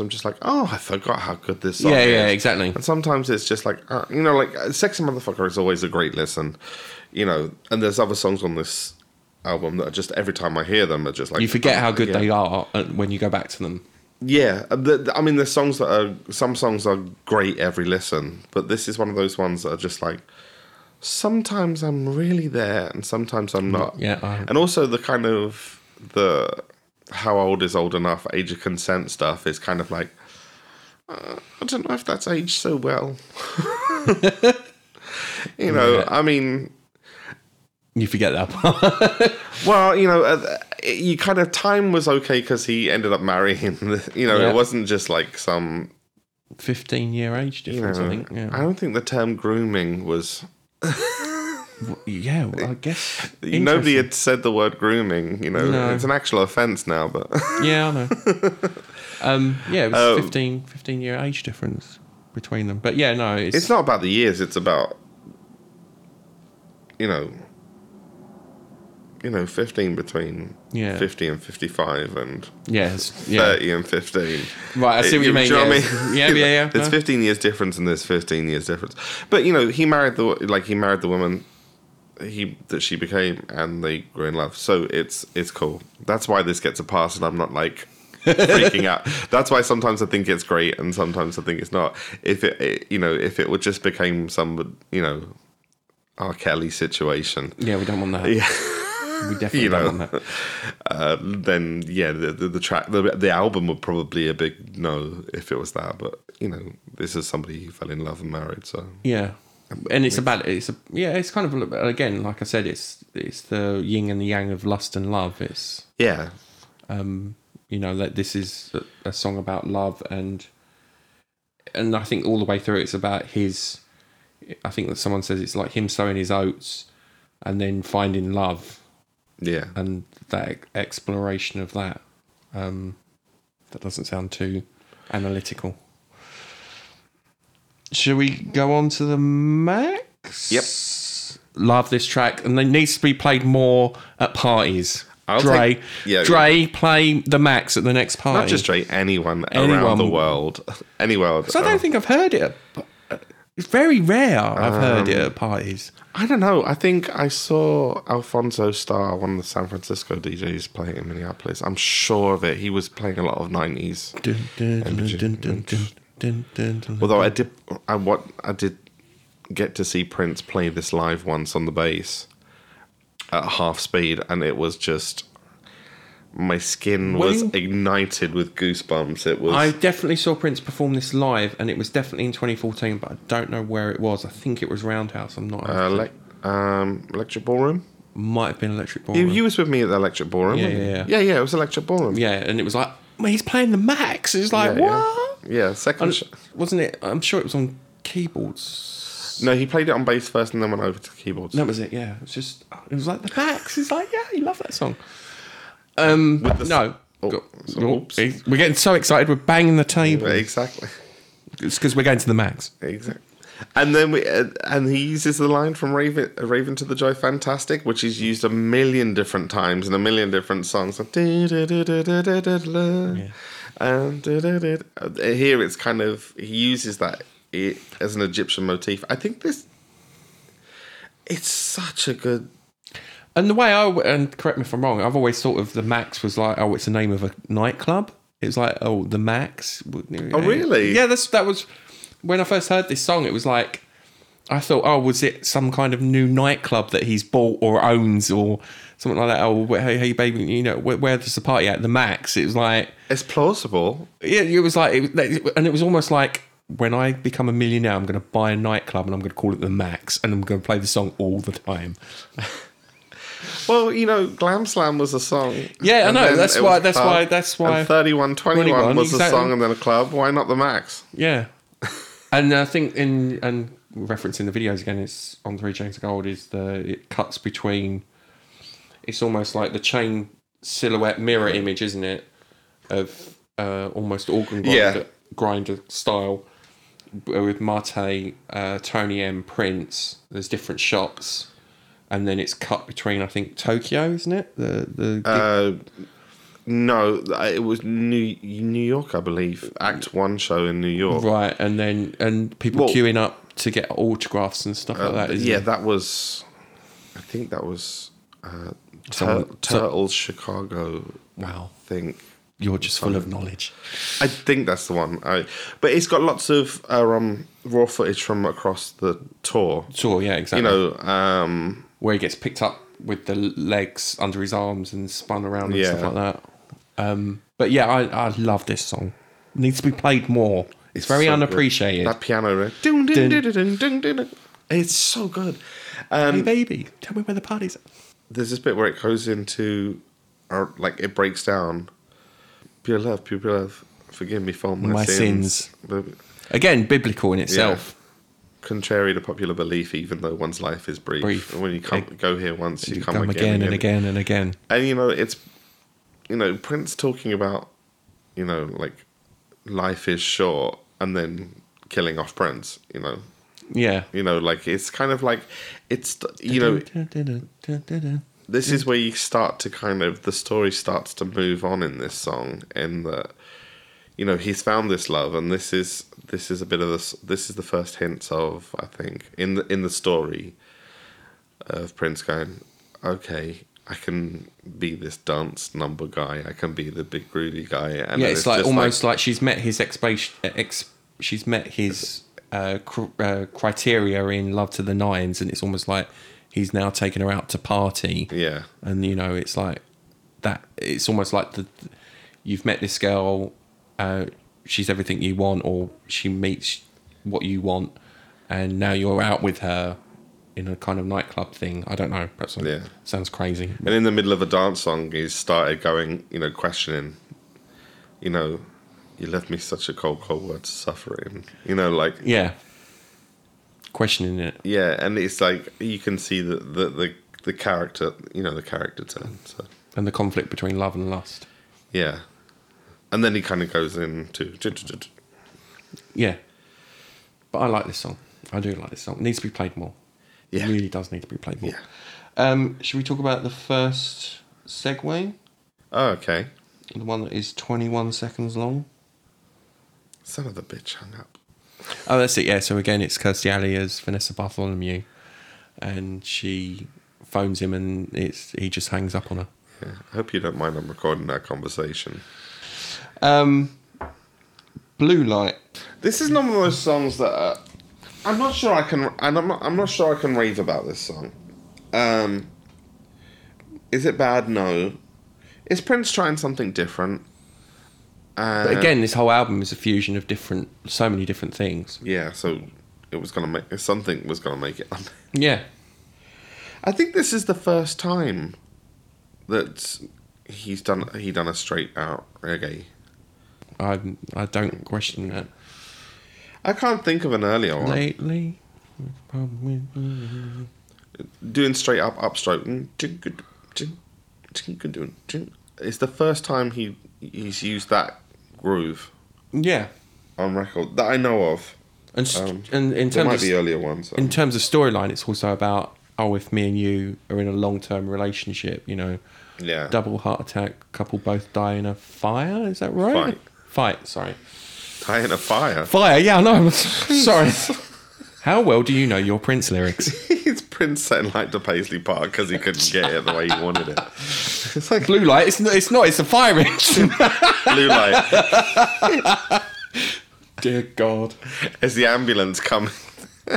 I'm just like, oh, I forgot how good this song is. Yeah, exactly. And sometimes it's just like, you know, like Sexy Motherfucker is always a great listen, you know, and there's other songs on this album that are just, every time I hear them, are just like... You forget how good they are when you go back to them. Yeah, I mean, there's songs some songs are great every listen, but this is one of those ones that are just like, sometimes I'm really there and sometimes I'm not. Yeah, and also the kind of the how old is old enough, age of consent stuff is kind of like, I don't know if that's aged so well. You know, yeah. I mean... You forget that part. Well, you know, you kind of, time was okay because he ended up marrying. You know, it wasn't just like some 15-year age difference. You know, I think. Yeah. I don't think the term grooming was. Well, I guess nobody had said the word grooming. You know, no. It's an actual offence now. But yeah, I know. It was 15-year age difference between them. But yeah, no, it's not about the years. It's about, you know. you know, 15 between 50 and 55 and 30 and 15. Right, I see what you mean. Do you know what I mean? Yeah. There's 15 years difference and there's 15 years difference. But, you know, he married the woman that she became, and they grew in love. So it's cool. That's why this gets a pass, and I'm not like freaking out. That's why sometimes I think it's great and sometimes I think it's not. If it would just became some, you know, R. Kelly situation. Yeah, we don't want that. Yeah. We definitely don't want that. Then, yeah, the track, the album would probably a big no if it was that. But, you know, this is somebody who fell in love and married, so... Yeah. And it's kind of, again, like I said, it's the yin and the yang of lust and love. It's... Yeah. You know, that this is a song about love and I think all the way through it's about his... I think that someone says it's like him sowing his oats and then finding love. Yeah. And that exploration of that. That doesn't sound too analytical. Shall we go on to the Max? Yep. Love this track, and it needs to be played more at parties. Dre, play the Max at the next party. Not just Dre, anyone around the world. Any world. Because I don't think I've heard it. It's very rare I've heard it at parties. I don't know. I think I saw Alfonso Starr, one of the San Francisco DJs, playing in Minneapolis. I'm sure of it. He was playing a lot of 90s. Although I did get to see Prince play this live once on the bass at half speed, and it was just... My skin was ignited with goosebumps. It was. I definitely saw Prince perform this live, and it was definitely in 2014, but I don't know where it was. I think it was Roundhouse. I'm not. Electric Ballroom? Might have been Electric Ballroom. You was with me at the Electric Ballroom. Yeah, it was Electric Ballroom. Yeah, and it was like, he's playing the Max. It's like, what? Yeah, second. Wasn't it? I'm sure it was on keyboards. No, he played it on bass first and then went over to keyboards. That was it, yeah. It was like the Max. It's like, yeah, you love that song. We're getting so excited, we're banging the table. Exactly. It's because we're going to the Max. Exactly. And then he uses the line from Raven to the Joy Fantastic, which is used a million different times in a million different songs. Like, here it's kind of, he uses that as an Egyptian motif. I think it's such a good... And the way and correct me if I'm wrong, I've always thought of the Max was like, it's the name of a nightclub. It was like, the Max. Oh, really? Yeah, that was... When I first heard this song, it was like, I thought, was it some kind of new nightclub that he's bought or owns or something like that? Hey, baby, you know, where's the party at? The Max. It was like... It's plausible. Yeah, it was like... And it was almost like, when I become a millionaire, I'm going to buy a nightclub and I'm going to call it the Max and I'm going to play the song all the time. Well, you know, Glam Slam was a song. Yeah, I know. That's why. And 3121 was a song and then a club. Why not the Max? Yeah. And I think and referencing the videos again, it's on Three Chains of Gold. It cuts between. It's almost like the chain silhouette mirror image, isn't it? Of almost organ grinder style with Mayte, Tony M, Prince. There's different shots. And then it's cut between, I think, Tokyo, isn't it? No, it was New York, I believe. Act 1 show in New York, right? And then people queuing up to get autographs and stuff like that. Isn't it? That was. I think that was Turtles Chicago. Wow, I think you're just full of knowledge. I think that's the one. But it's got lots of raw footage from across the tour. Tour, yeah, exactly. You know. Where he gets picked up with the legs under his arms and spun around and stuff like that. But yeah, I love this song. It needs to be played more. It's very so unappreciated. Good. That piano riff. It's so good. Hey baby, tell me where the party's at. There's this bit where it goes into, it breaks down. Pure love, forgive me for my sins. Again, biblical in itself. Yeah. Contrary to popular belief, even though one's life is brief. When you go here once, you come again and again and again. And, you know, it's, you know, Prince talking about, you know, like, life is short and then killing off Prince, you know. Yeah. You know, like, it's kind of like, it's, you know, This is where you start to kind of, the story starts to move on in this song, in that, you know, he's found this love, and this is a bit of this. This is the first hints of, I think, in the story of Prince going, okay, I can be this dance number guy. I can be the big groovy guy. And yeah, it's like almost like she's met his criteria in Love to the Nines, and it's almost like he's now taken her out to party. Yeah, and you know, it's like that. It's almost like you've met this girl. She's everything you want, or she meets what you want, and now you're out with her in a kind of nightclub thing. I don't know. Perhaps sounds crazy. And in the middle of a dance song, he started going, you know, questioning, you know, you left me such a cold, cold world to suffer in. You know, like... Yeah. Questioning it. Yeah, and it's like, you can see the character, you know, the character turn. So. And the conflict between love and lust. Yeah. And then he kind of goes into... Yeah. But I like this song. I do like this song. It needs to be played more. Yeah. It really does need to be played more. Yeah. Should we talk about the first segue? Oh, okay. The one that is 21 seconds long. Son of a bitch hung up. Oh, that's it, yeah. So again, it's Kirstie Alley as Vanessa Bartholomew. And she phones him and he just hangs up on her. Yeah. I hope you don't mind I'm recording that conversation. Blue Light. This is one of those songs that... I'm not sure I can rave about this song. Is it bad? No. Is Prince trying something different? But again, this whole album is a fusion of so many different things. Yeah, so something was gonna make it. Yeah. I think this is the first time that he done a straight out reggae. I don't question that. I can't think of an earlier one. Lately. Doing straight up upstroke. It's the first time he's used that groove. Yeah. On record that I know of. And in terms there might be earlier ones. In terms of storyline, it's also about, if me and you are in a long-term relationship, you know. Yeah. Double heart attack, couple both die in a fire, is that right? Fight, sorry. Die in a fire. Fire, yeah, I know. Sorry. How well do you know your Prince lyrics? It's Prince setting light to Paisley Park because he couldn't get it the way he wanted it. It's like blue light. It's a fire engine. Blue light. Dear God. It's the ambulance coming.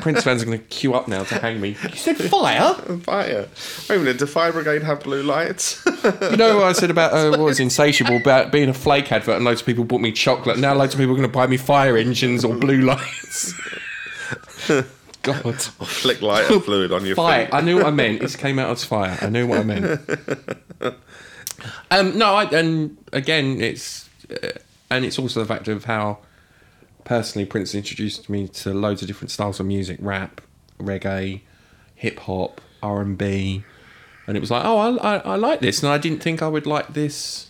Prince fans are going to queue up now to hang me. You said fire? Fire. Wait a minute, do Fire Brigade have blue lights? You know what I said about, what was Insatiable, about being a flake advert and loads of people bought me chocolate. Now loads of people are going to buy me fire engines or blue lights. God. Or flick lighter fluid on your fire. Feet. I knew what I meant. It came out as fire. I knew what I meant. And it's also the fact of how... Personally, Prince introduced me to loads of different styles of music: rap, reggae, hip hop, R&B, and it was like, I like this, and I didn't think I would like this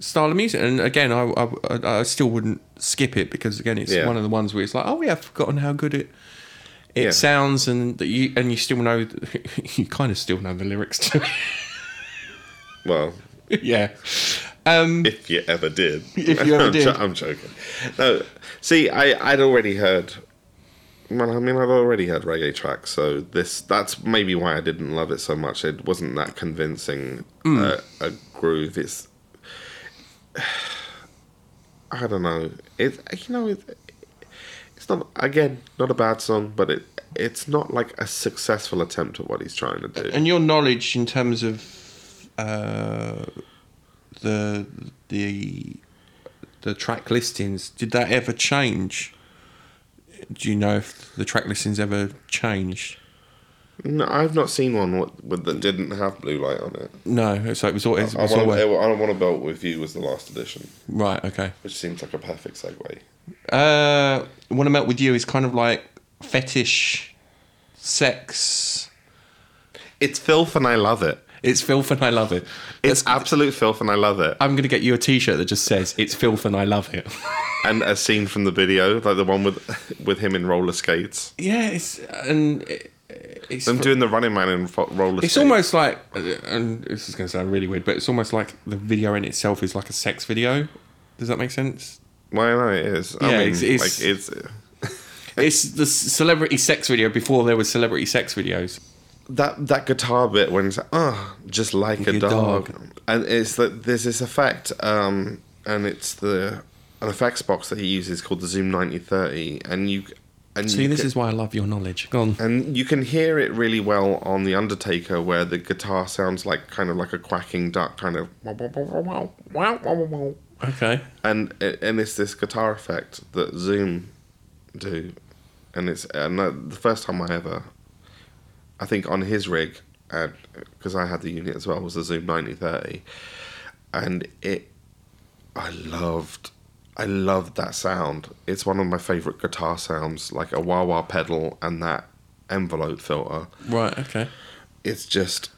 style of music. And again, I still wouldn't skip it because again, it's one of the ones where it's like, I've forgotten how good it sounds, and that you still know, you kind of still know the lyrics to it. Well, yeah. If you ever did. If you ever did. I'm joking. No, see, I'd already heard... Well, I mean, I've already heard reggae tracks, so that's maybe why I didn't love it so much. It wasn't that convincing a groove. It's... I don't know. It's not... Again, not a bad song, but it's not like a successful attempt at what he's trying to do. And your knowledge in terms of... the track listings, did that ever change? Do you know if the track listings ever changed? No, I've not seen one that didn't have blue light on it. No, so it was always... I Don't Want to Belt With You was the last edition. Right, okay. Which seems like a perfect segue. I Want to Melt With You is kind of like fetish sex. It's filth and I love it. It's filth and I love it. It's absolute filth and I love it. I'm going to get you a T-shirt that just says, it's filth and I love it. And a scene from the video, like the one with him in roller skates. Yeah, it's, and them doing the running man and roller skate. It's almost like, and this is going to sound really weird, but it's almost like the video in itself is like a sex video. Does that make sense? Well, no, it is. Yeah, I mean, it's the celebrity sex video before there was celebrity sex videos. That guitar bit when it's like, oh, just like a dog. And it's that there's this effect, and it's an effects box that he uses called the Zoom 9030, and this is why I love your knowledge. Go on. And you can hear it really well on The Undertaker, where the guitar sounds like kind of like a quacking duck, kind of. Okay. And it's this guitar effect that Zoom do, and the first time I think on his rig, and because I had the unit as well, was the Zoom 9030, and it. I loved that sound. It's one of my favourite guitar sounds, like a wah-wah pedal and that envelope filter. Right, okay. It's just,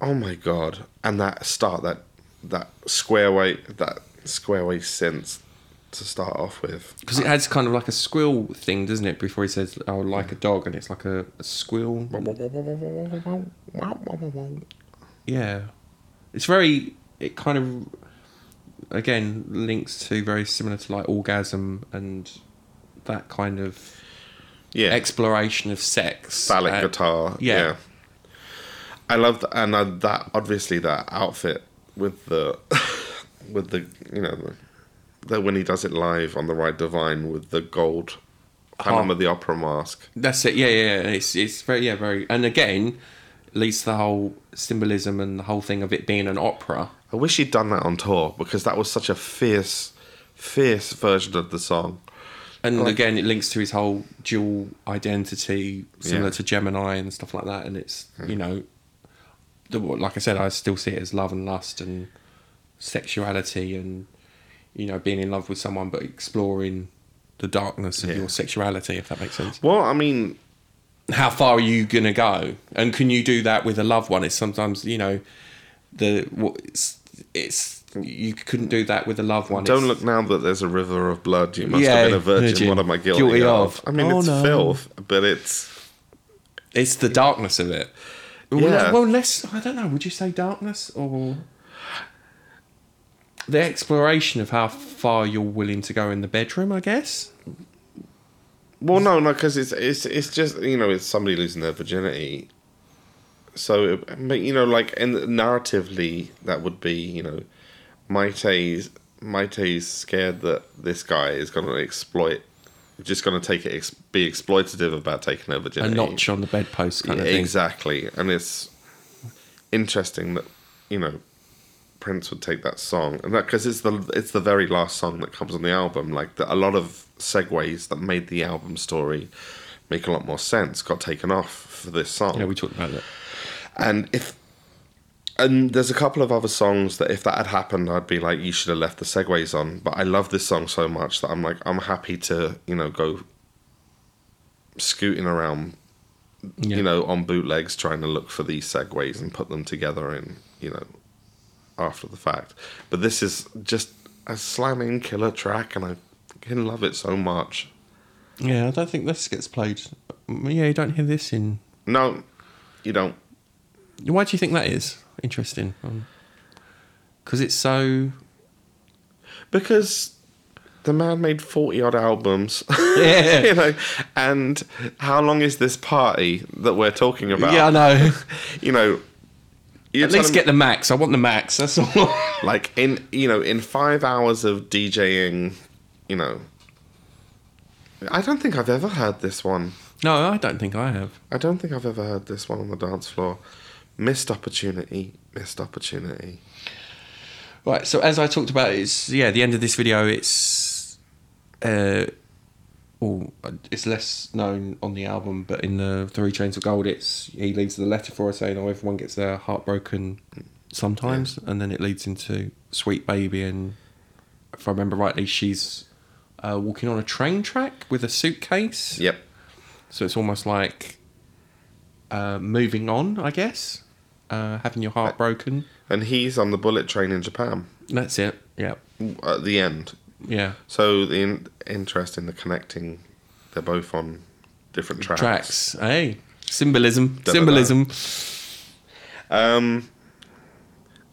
oh my God. And that start, that square wave synth to start off with. Because it has kind of like a squeal thing, doesn't it? Before he says, oh, like a dog, and it's like a squeal. Yeah. It's very, it kind of... Again, links to very similar to like orgasm and that kind of exploration of sex. Phallic guitar. Yeah. I love that, and that obviously that outfit with the when he does it live on the Ride Divine with the gold Panama the Opera mask. That's it. Yeah. It's very very, and again, leads to the whole symbolism and the whole thing of it being an opera. I wish he'd done that on tour, because that was such a fierce version of the song. And like, again, it links to his whole dual identity, similar to Gemini and stuff like that. And it's, like I said, I still see it as love and lust and sexuality and, being in love with someone, but exploring the darkness of your sexuality, if that makes sense. Well, I mean... How far are you going to go? And can you do that with a loved one? It's sometimes, you couldn't do that with a loved one. Don't look now that there's a river of blood. You must have been a virgin. What am I guilty of? I mean, filth, but it's the darkness of it. Yeah. Well, I don't know. Would you say darkness or the exploration of how far you're willing to go in the bedroom? I guess. Well, no, because it's just it's somebody losing their virginity. So, like, and narratively, that would be, Mayte's scared that this guy is going to be exploitative about taking her virginity. A notch on the bedpost kind of thing. Exactly. And it's interesting that, Prince would take that song, and that because it's the very last song that comes on the album. Like, a lot of segues that made the album story make a lot more sense got taken off for this song. Yeah, we talked about it. And there's a couple of other songs that if that had happened, I'd be like, you should have left the segues on. But I love this song so much that I'm like, I'm happy to go scooting around, on bootlegs trying to look for these segues and put them together in after the fact. But this is just a slamming killer track, and I can love it so much. Yeah, I don't think this gets played. Yeah, you don't hear this in... No, you don't. Why do you think that is? Interesting. Because it's so... Because the man made 40-odd albums. Yeah. And how long is this party that we're talking about? Yeah, I know. At least get the max. I want the max, that's all. Like, in 5 hours of DJing, I don't think I've ever heard this one. No, I don't think I have. I don't think I've ever heard this one on the dance floor. Missed opportunity. Right, so as I talked about, it's, the end of this video, it's... it's less known on the album, but in the Three Chains of Gold, he leaves the letter for her saying, oh, everyone gets their heart broken sometimes, and then it leads into Sweet Baby, and if I remember rightly, she's walking on a train track with a suitcase. Yep. So it's almost like moving on, I guess, having your heart broken. And he's on the bullet train in Japan. That's it, yeah. At the end. Yeah. So the interest in the connecting, they're both on different tracks. Hey, Symbolism.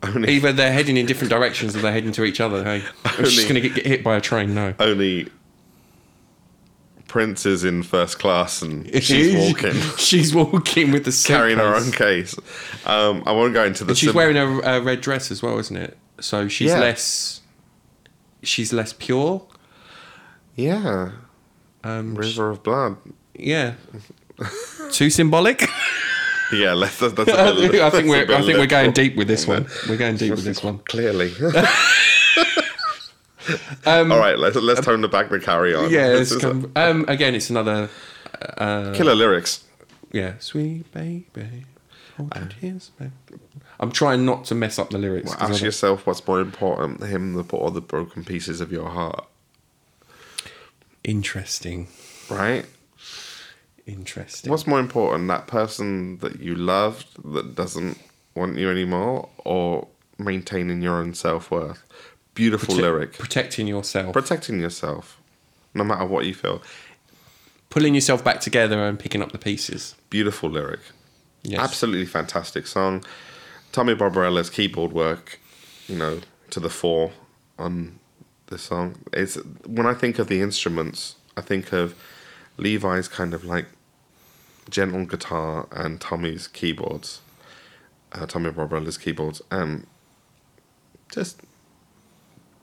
Either they're heading in different directions or they're heading to each other. Hey, I'm just going to get hit by a train. No. Only Prince is in first class and she's walking. She's walking with the suitcase. Carrying her own case. I won't go into the... And she's wearing a red dress as well, isn't it? So she's less... She's less pure. Yeah. River of Blood. Yeah. Too symbolic. Yeah, I think we're going deep with this one. We're going deep with this one. Clearly. All right, let's tone the back and carry on. Yeah, again, it's another killer lyrics. Yeah, sweet baby, hold your tears, baby. I'm trying not to mess up the lyrics. Well, ask yourself what's more important: him or the broken pieces of your heart. Interesting, right? Interesting. What's more important, that person that you loved that doesn't want you anymore, or maintaining your own self-worth? Beautiful lyric. Protecting yourself, no matter what you feel. Pulling yourself back together and picking up the pieces. Beautiful lyric. Yes. Absolutely fantastic song. Tommy Barbarella's keyboard work, to the fore on this song. When I think of the instruments, I think of Levi's kind of like gentle guitar and Tommy's keyboards, Tommy Barbarella's keyboards, just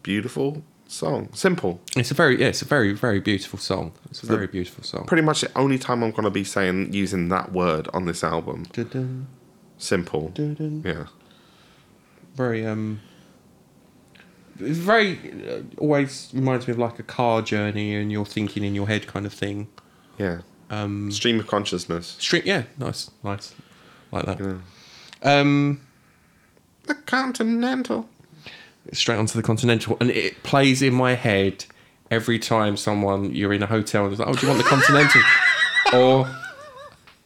beautiful song, simple. It's a very beautiful song. It's a very beautiful song. Pretty much the only time I'm gonna be using that word on this album. Dun-dun. Simple. Dun-dun. Yeah. Very always reminds me of like a car journey and you're thinking in your head kind of thing. Yeah. Stream of consciousness. Yeah, nice. Like that. Yeah. The Continental. Straight onto the Continental. And it plays in my head every time you're in a hotel and it's like, oh, do you want the Continental? Or...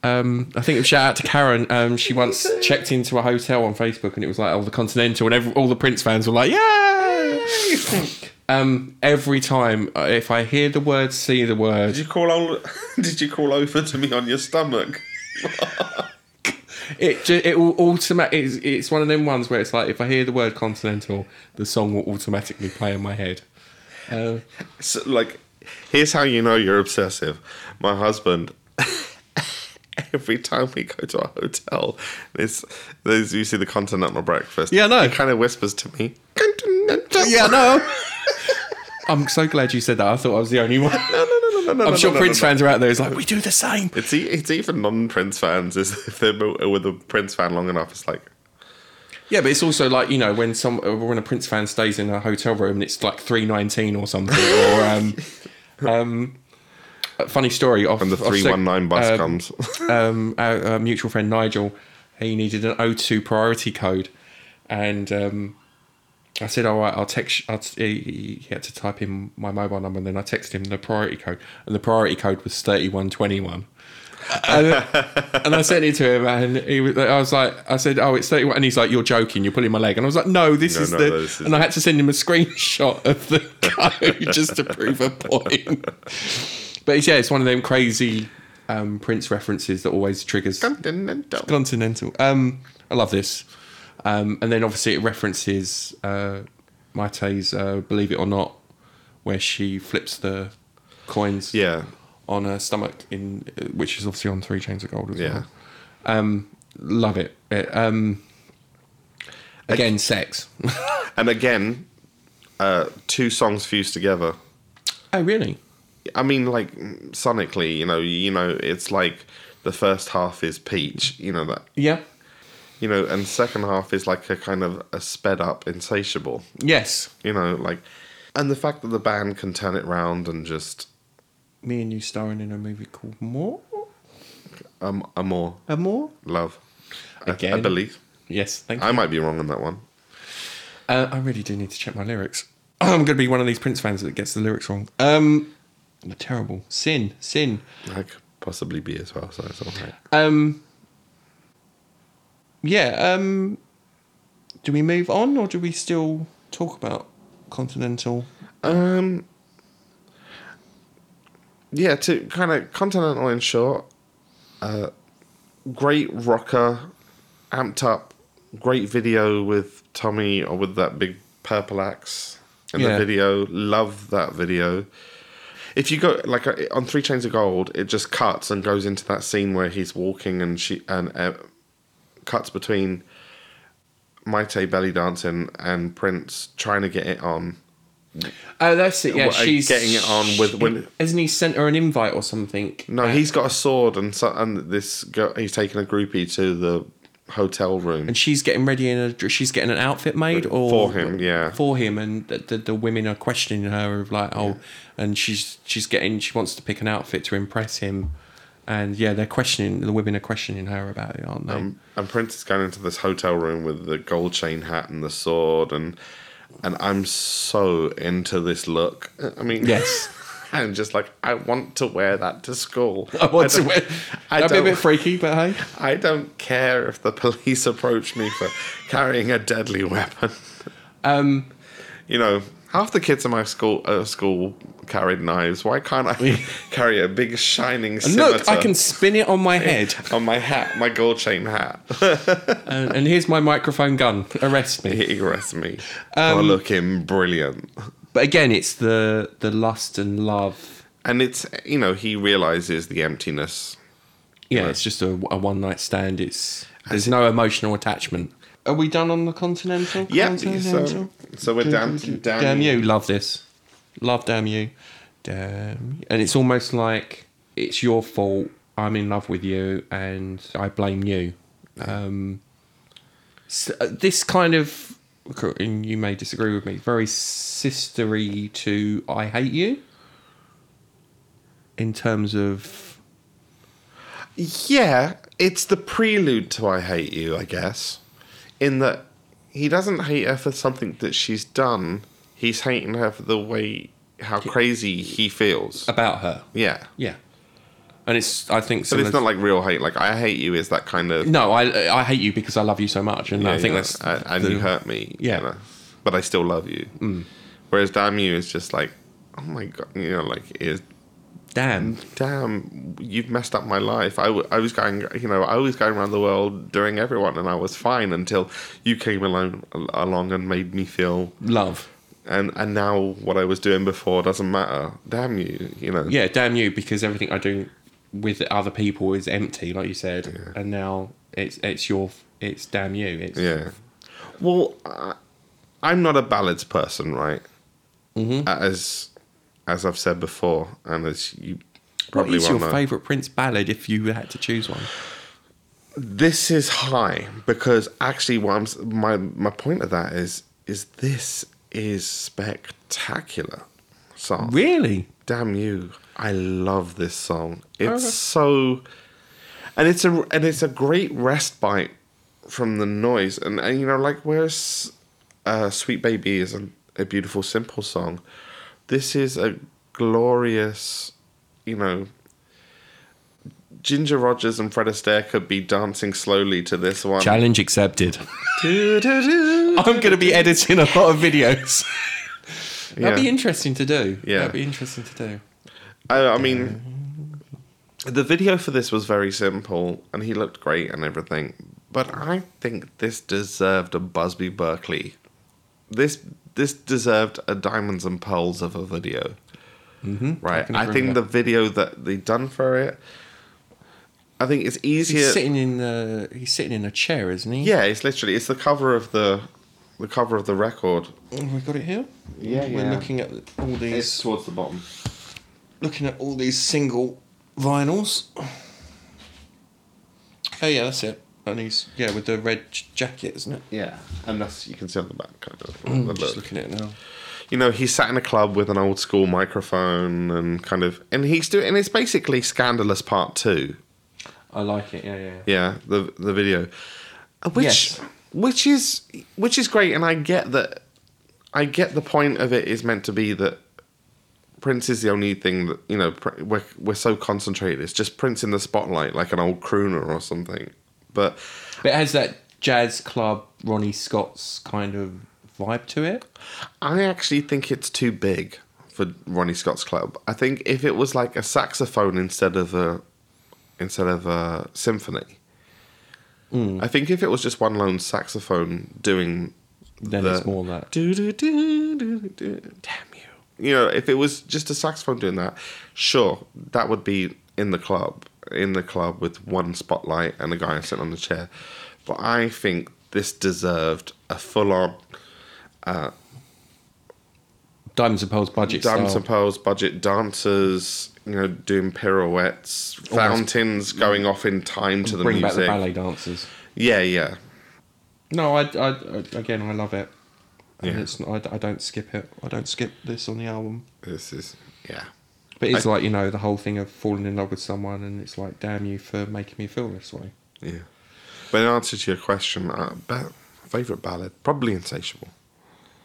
I think a shout out to Karen. She once checked into a hotel on Facebook and it was like, oh, the Continental, and all the Prince fans were like, yay! Every time if I hear the word, see the word. Did you call over to me on your stomach? It will automatically. It's one of them ones where it's like, if I hear the word Continental, the song will automatically play in my head. Here's how you know you're obsessive. My husband. Every time we go to a hotel, you see the Continental breakfast. Yeah, no. He kind of whispers to me, Continental. Yeah, no. I'm so glad you said that. I thought I was the only one. No. I'm sure Prince fans are out there. It's like, we do the same. It's even non-Prince fans. If they're with a Prince fan long enough, it's like... Yeah, but it's also like, when a Prince fan stays in a hotel room and it's like 319 or something. Or... funny story. When the 319 bus comes. Our mutual friend Nigel, he needed an O2 priority code. And I said, all right, I'll text... he had to type in my mobile number and then I texted him the priority code. And the priority code was 3121. And I sent it to him and I said, oh, it's 31. And he's like, you're joking, you're pulling my leg. And I was like, no, this is... And I had to send him a screenshot of the code just to prove a point. But it's one of them crazy Prince references that always triggers... Continental. I love this. And then obviously it references Mayte's Believe It or Not, where she flips the coins on her stomach, which is obviously on Three Chains of Gold as well. Love it. Again, sex. And again, two songs fused together. Oh, really? I mean, like, sonically, it's like the first half is Peach, that. Yeah. And second half is like a kind of a sped up Insatiable. Yes. And the fact that the band can turn it round and just... Me and you starring in a movie called More? Amor. Amor? Love. Again. I believe. Yes, thank you. I might be wrong on that one. I really do need to check my lyrics. I'm going to be one of these Prince fans that gets the lyrics wrong. Terrible. Sin. I could possibly be as well, so it's all right. Do we move on or do we still talk about Continental? To kind of Continental in short, great rocker, amped up, great video with Tommy or with that big purple axe in the video. Love that video. If you go, like, on Three Chains of Gold, it just cuts and goes into that scene where he's walking and cuts between Mayte belly dancing and Prince trying to get it on. Oh, that's it. Yeah, she's getting it on with. Hasn't he sent her an invite or something? No, he's got a sword and this girl. He's taking a groupie to the hotel room, and she's getting ready she's getting an outfit made for him, and the women are questioning her of like, and she wants to pick an outfit to impress him. And the women are questioning her about it, aren't they? And Prince is going into this hotel room with the gold chain hat and the sword, and I'm so into this look. I mean, yes, I'm just like, I want to wear that to school. That'd be a bit freaky, but hey, I don't care if the police approach me for carrying a deadly weapon. Half the kids in my school carried knives. Why can't I carry a big shining scimitar? Look, I can spin it on my head. On my hat, my gold chain hat. And here's my microphone gun. Arrest me. Arrest me. Looking brilliant. But again, it's the lust and love. And it's, he realises the emptiness. Yeah, it's just a one-night stand. There's no emotional attachment. Are we done on the Continental? Yeah, so we're done. Damn you, love this. Love Damn You. Damn you. And it's almost like it's your fault, I'm in love with you, and I blame you. So this kind of, and you may disagree with me, very sistery to I Hate You in terms of... Yeah, it's the prelude to I Hate You, I guess. In that he doesn't hate her for something that she's done. He's hating her for the way, how crazy he feels. About her. Yeah. Yeah. And it's, I think... But it's not like real hate. Like, I hate you is that kind of... No, I hate you because I love you so much. And I think that's... And you hurt me. Yeah. But I still love you. Mm. Whereas Damn You is just like, oh my God, Damn, you've messed up my life. I was going around the world doing everyone, and I was fine until you came along and made me feel love. And now what I was doing before doesn't matter. Damn you, Yeah, damn you, because everything I do with other people is empty, like you said, and now it's damn you. Well, I'm not a ballads person, right? Mm-hmm. As I've said before, and as you probably well know. What is your favourite Prince ballad if you had to choose one? This is high, because actually what my point of that is this is spectacular song. Really? Damn you. I love this song. It's a great respite from the noise. And like whereas Sweet Baby is a beautiful, simple song, this is a glorious, Ginger Rogers and Fred Astaire could be dancing slowly to this one. Challenge accepted. I'm going to be editing a lot of videos. That'd be interesting to do. Yeah. That'd be interesting to do. I mean, the video for this was very simple, and he looked great and everything. But I think this deserved a Busby Berkeley. This deserved a Diamonds and Pearls of a video. Mm-hmm. Right? I think the video that they done for it, I think it's easier. He's sitting in a chair, isn't he? Yeah, it's the cover of the cover of the record. Have we got it here? Yeah, We're looking at all these. It's towards the bottom. Looking at all these single vinyls. Oh yeah, that's it. And he's with the red jacket, isn't it? Yeah, and that's you can see on the back kind of. Just looking at it now. He sat in a club with an old school microphone and kind of, and he's doing, and it's basically Scandalous Part 2. I like it. Yeah. Yeah, the video, which is great, and I get the point of it is meant to be that Prince is the only thing that we're so concentrated. It's just Prince in the spotlight, like an old crooner or something. But it has that jazz club, Ronnie Scott's kind of vibe to it. I actually think it's too big for Ronnie Scott's club. I think if it was like a saxophone instead of a symphony, I think if it was just one lone saxophone doing then the, it's more that do, do, do, do, do, damn you, you know, if it was just a saxophone doing that, sure, that would be in the club with one spotlight and a guy sitting on the chair. But I think this deserved a full on Diamonds and Pearls budget. Diamonds and Pearls budget, dancers, you know, doing pirouettes, fountains going off in time to the music. Bring back the ballet dancers. Yeah, yeah. No, I love it. And yeah. It's not, I don't skip it. I don't skip this on the album. This is, yeah. But it's like, you know, the whole thing of falling in love with someone, and it's like, damn you for making me feel this way. Yeah. But in answer to your question, favourite ballad, probably Insatiable.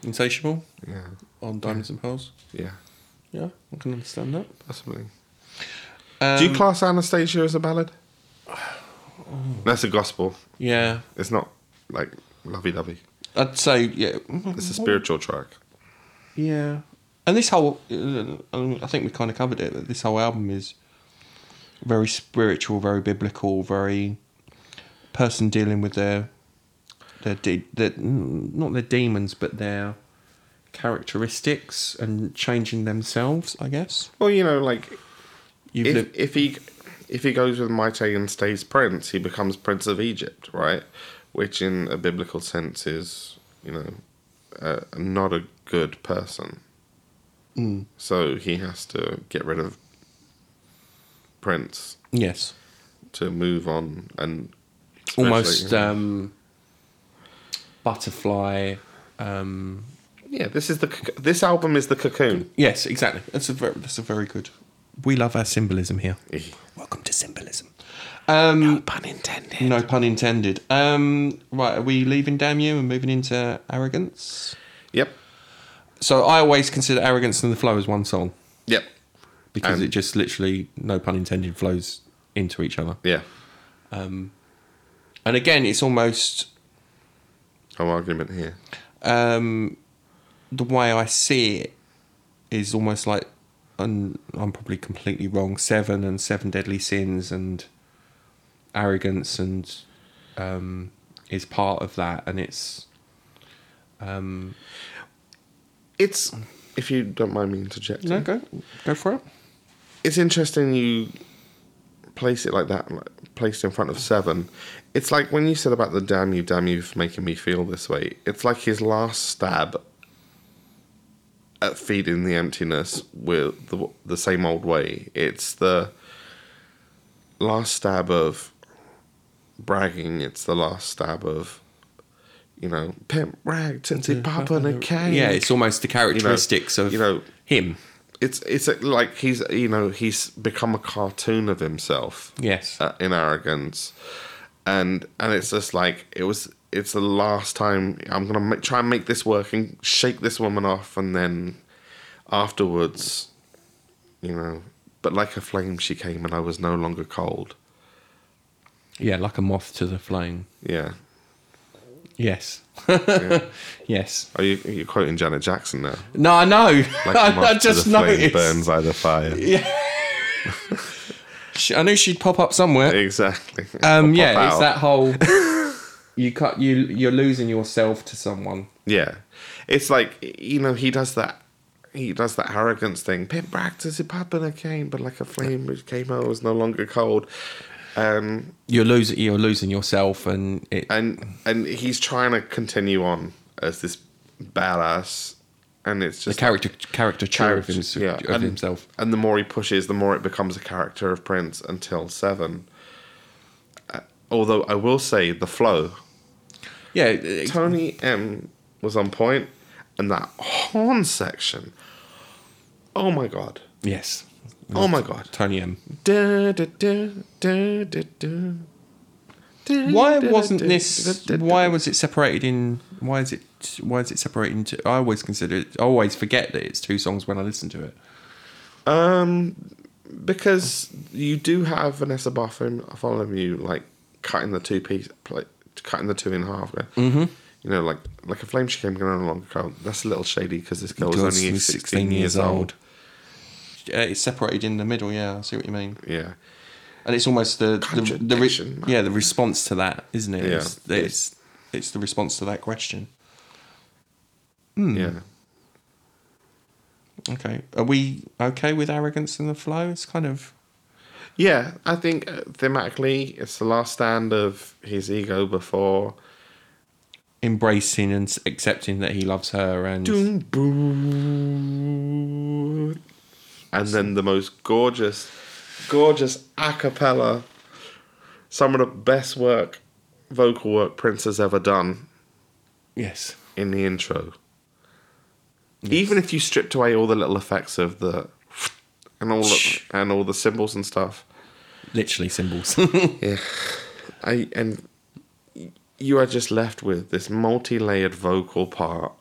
Insatiable? Yeah. On Diamonds and Pearls? Yeah. Yeah, I can understand that. Possibly. Do you class Anastasia as a ballad? That's a gospel. Yeah. It's not, like, lovey-dovey. I'd say, yeah. It's a spiritual track. Yeah. And this whole, I think we kind of covered it, that this whole album is very spiritual, very biblical, very person dealing with their not their demons, but their characteristics and changing themselves, I guess. Well, you know, like, if he goes with Mayte and stays prince, he becomes Prince of Egypt, right? Which in a biblical sense is, you know, not a good person. Mm. So he has to get rid of Prince. Yes. To move on and almost Butterfly. Yeah, this album is the cocoon. Yes, exactly. That's a very good. We love our symbolism here. Welcome to symbolism. No pun intended. No pun intended. Right, are we leaving Damn You and moving into Arrogance? Yep. So I always consider Arrogance and the Flow as one song. Yep. Because it just literally, no pun intended, flows into each other. Yeah. And again, it's almost... no argument here. The way I see it is almost like, and I'm probably completely wrong, Seven and Seven Deadly Sins and Arrogance and is part of that. And it's... it's, if you don't mind me interjecting. No, go for it. It's interesting you place it like that, like placed in front of Seven. It's like when you said about the damn you for making me feel this way. It's like his last stab at feeding the emptiness with the same old way. It's the last stab of bragging. It's the last stab of, you know, pimp, rag, tinty, pop and a cake. Yeah, it's almost the characteristics of him. It's like he's, you know, he's become a cartoon of himself. Yes. In Arrogance. And it's just like, it's the last time I'm going to try and make this work and shake this woman off. And then afterwards, you know, but like a flame she came and I was no longer cold. Yeah, like a moth to the flame. Yeah. Yes. Yeah. Yes. Are you quoting Janet Jackson now? No, I know. Like I just noticed. Burns by the fire. Yeah. I knew she'd pop up somewhere. Exactly. Yeah, it's that whole you're losing yourself to someone. Yeah. It's like, you know, he does that arrogance thing. Pimp practice it pop and a cane, but like a flame which came out was no longer cold. You're losing yourself, and he's trying to continue on as this badass, and it's just the character of himself. And the more he pushes, the more it becomes a character of Prince until Seven. Although I will say the flow, yeah, Tony M was on point, and that horn section. Oh my God! Yes. Oh my God, Tony M. Why was it separated in? Why is it separated into? I always consider it. I always forget that it's two songs when I listen to it. Because you do have Vanessa Bartholomew like cutting the two in half. Right? Mm-hmm. You know, like a flame she came going on a long cold. That's a little shady because this girl was only 16 years old. It's separated in the middle, yeah, I see what you mean. Yeah. And it's almost the response to that, isn't it? Yeah. It's the response to that question. Mm. Yeah. Okay. Are we okay with arrogance in the flow? It's kind of... Yeah, I think thematically it's the last stand of his ego before... embracing and accepting that he loves her and... Doom, boom. And then the most gorgeous a cappella, some of the best vocal work Prince has ever done. Yes. In the intro. Yes. Even if you stripped away all the little effects of the... And all the cymbals and stuff. Literally cymbals. Yeah. And you are just left with this multi-layered vocal part.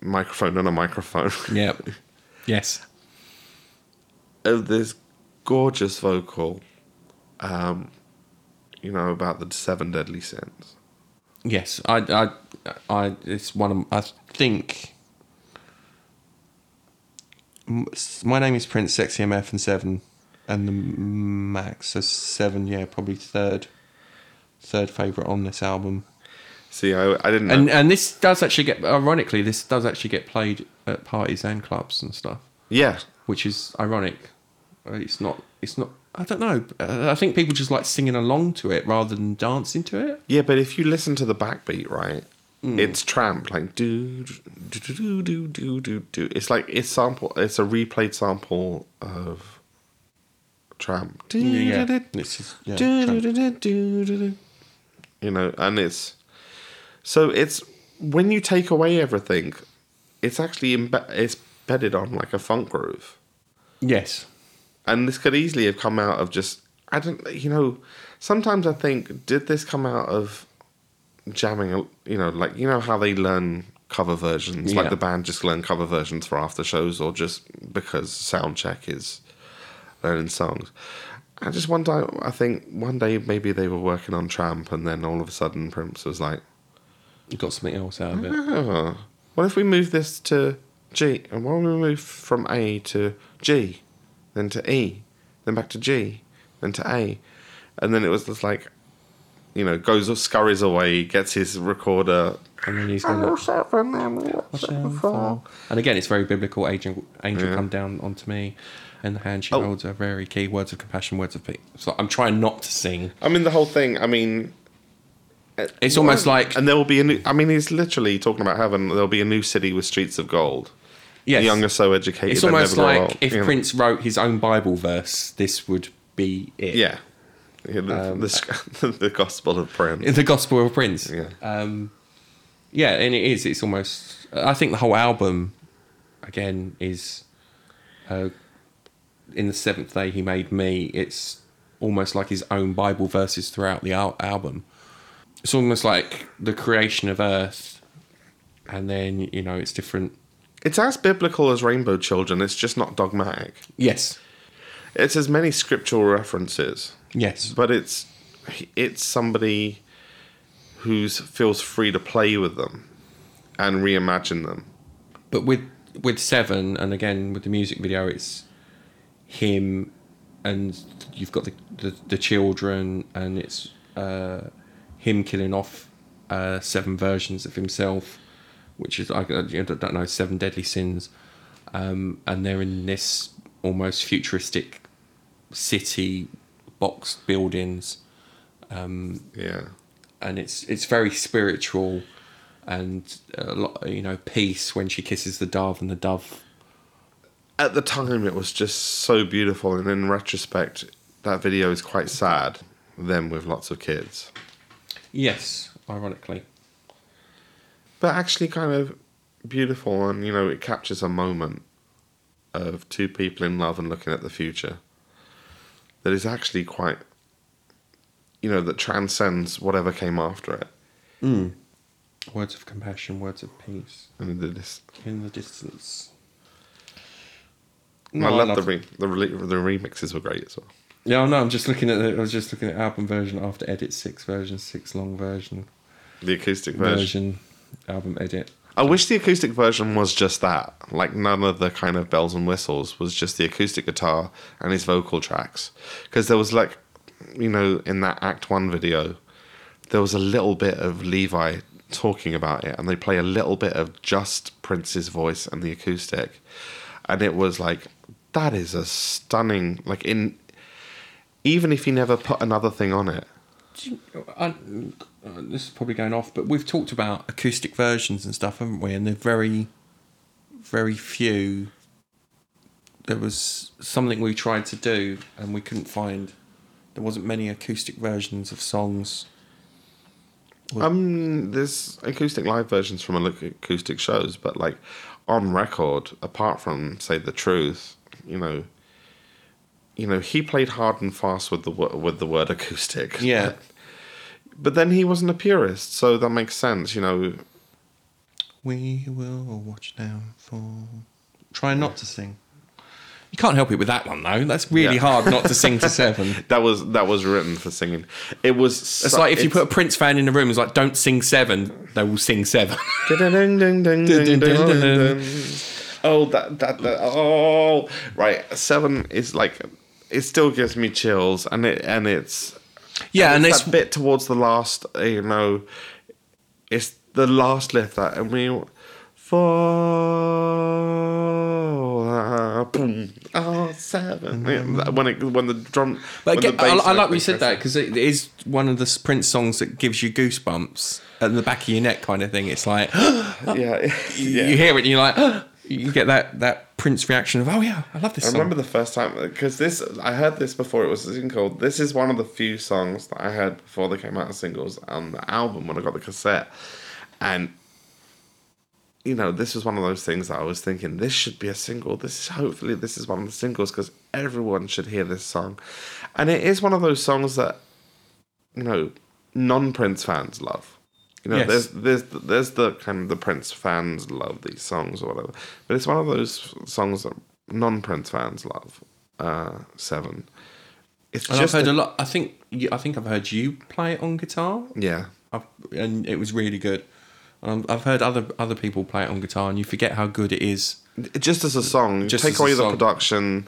Microphone on a microphone. Yeah. Yes. Of this gorgeous vocal, about the 7 deadly sins. Yes, it's one of, I think, My Name is Prince, Sexy MF and 7, and the Max is 7, yeah, probably third favourite on this album. See, I didn't know. And this does actually get, ironically, played at parties and clubs and stuff. Yeah. Which is ironic. It's not. I don't know. I think people just like singing along to it rather than dancing to it. Yeah, but if you listen to the backbeat, right, it's Tramp, like do do do do do do do. It's like it's a replayed sample of Tramp. And it's so it's when you take away everything, it's actually it's bedded on like a funk groove. Yes. And this could easily have come out of just... sometimes I think, did this come out of jamming, how they learn cover versions? Yeah. Like the band just learn cover versions for after shows or just because soundcheck is learning songs. And just one day maybe they were working on Tramp and then all of a sudden Prince was like... You got something else out of it. Oh, what if we move this to G? And what if we move from A to G? Then to E, then back to G, then to A. And then it was just like, scurries away, gets his recorder. And then he's going, and again, it's very biblical. Angel come down onto me, and the hand she holds are very key. Words of compassion, words of peace. So I'm trying not to sing. The whole thing, it's almost like... And there will be a new... he's literally talking about heaven. There'll be a new city with streets of gold. Yes. The young are so educated. It's almost like if Prince wrote his own Bible verse, this would be it. Yeah. The Gospel of Prince. The Gospel of Prince. Yeah. And it is. It's almost... I think the whole album, again, is... in the seventh day he made me. It's almost like his own Bible verses throughout the album. It's almost like the creation of Earth. And then, it's different... It's as biblical as Rainbow Children. It's just not dogmatic. Yes. It's as many scriptural references. Yes. But it's somebody who feels free to play with them and reimagine them. But with 7, and again with the music video, it's him and you've got the children, and it's him killing off 7 versions of himself. Which is, I don't know, 7 deadly sins. And they're in this almost futuristic city, boxed buildings. And it's very spiritual and, a lot, peace when she kisses the dove and the dove. At the time, it was just so beautiful. And in retrospect, that video is quite sad. Them with lots of kids. Yes, ironically. But actually kind of beautiful, and, it captures a moment of two people in love and looking at the future that is actually quite, that transcends whatever came after it. Mm. Words of compassion, words of peace. In the distance. No, I love the remixes were great as well. Yeah, no, I was just looking at album version after edit, 6 version, 6 long version. The acoustic version. Album edit. I wish the acoustic version was just that. Like, none of the kind of bells and whistles, was just the acoustic guitar and his vocal tracks. Because there was, like, you know, in that Act 1 video, there was a little bit of Levi talking about it, and they play a little bit of just Prince's voice and the acoustic. And it was like, that is a stunning... Like, in even if he never put another thing on it. This is probably going off, but we've talked about acoustic versions and stuff, haven't we? And they're very, very few. There was something we tried to do and we couldn't find... There wasn't many acoustic versions of songs. There's acoustic live versions from acoustic shows, but, like, on record, apart from, say, The Truth, you know, he played hard and fast with the word acoustic. Yeah. But then he wasn't a purist, so that makes sense, you know. We will watch down for... Try not to sing. You can't help it with that one, though. That's really hard not to sing to Seven. That was written for singing. It was... It's like if you put a Prince fan in a room, it's like, don't sing Seven, they will sing Seven. Oh, that. Oh, right. Seven is like... It still gives me chills, and it's... Yeah, and it's that bit towards the last, you know, it's the last lift that, and we fall, boom, oh, seven. Yeah, when the drum. But again, I like what you said that, because it is one of the Prince songs that gives you goosebumps at the back of your neck, kind of thing. It's like, you hear it, and you're like, you get that Prince reaction of, oh yeah, I love this song. I remember the first time, because I heard this before it was a single. This is one of the few songs that I heard before they came out as singles on the album when I got the cassette. And, you know, this was one of those things that I was thinking, this should be a single. This is one of the singles, because everyone should hear this song. And it is one of those songs that, you know, non-Prince fans love. You know, yes. there's the kind of the Prince fans love these songs or whatever, but it's one of those songs that non-Prince fans love. Seven. It's and just I've heard a lot. I think I've heard you play it on guitar. Yeah, and it was really good. And I've heard other people play it on guitar, and you forget how good it is. Just as a song, just take away the production.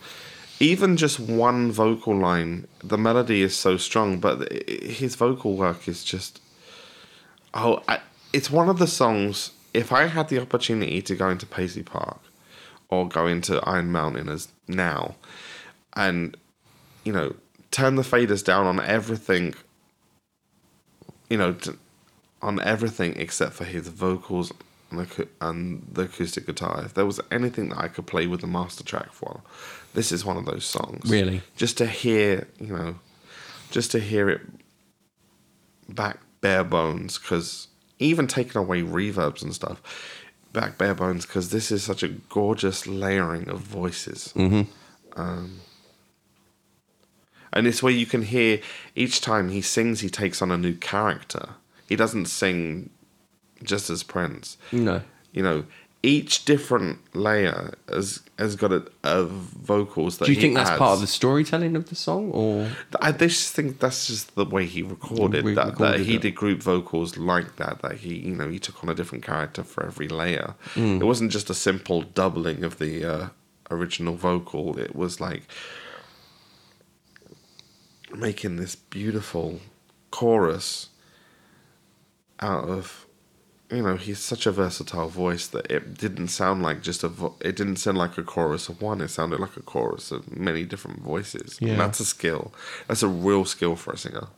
Even just one vocal line, the melody is so strong, but his vocal work is just. Oh, it's one of the songs, if I had the opportunity to go into Paisley Park or go into Iron Mountain as now and, you know, turn the faders down on everything, you know, on everything except for his vocals and the acoustic guitar. If there was anything that I could play with the master track for, this is one of those songs. Really? Just to hear it back. Bare bones, because even taking away reverbs and stuff, back bare bones, because this is such a gorgeous layering of voices. Mm-hmm. And it's where you can hear each time he sings, he takes on a new character. He doesn't sing just as Prince. No, you know, each different layer has got a vocals that. Do you think that's part of the storytelling of the song, or I just think that's just the way he recorded that he did group vocals like that. That he, you know, he took on a different character for every layer. Mm. It wasn't just a simple doubling of the original vocal. It was like making this beautiful chorus out of. You know, he's such a versatile voice that it didn't sound like just it didn't sound like a chorus of one. It sounded like a chorus of many different voices. Yeah. And that's a skill. That's a real skill for a singer,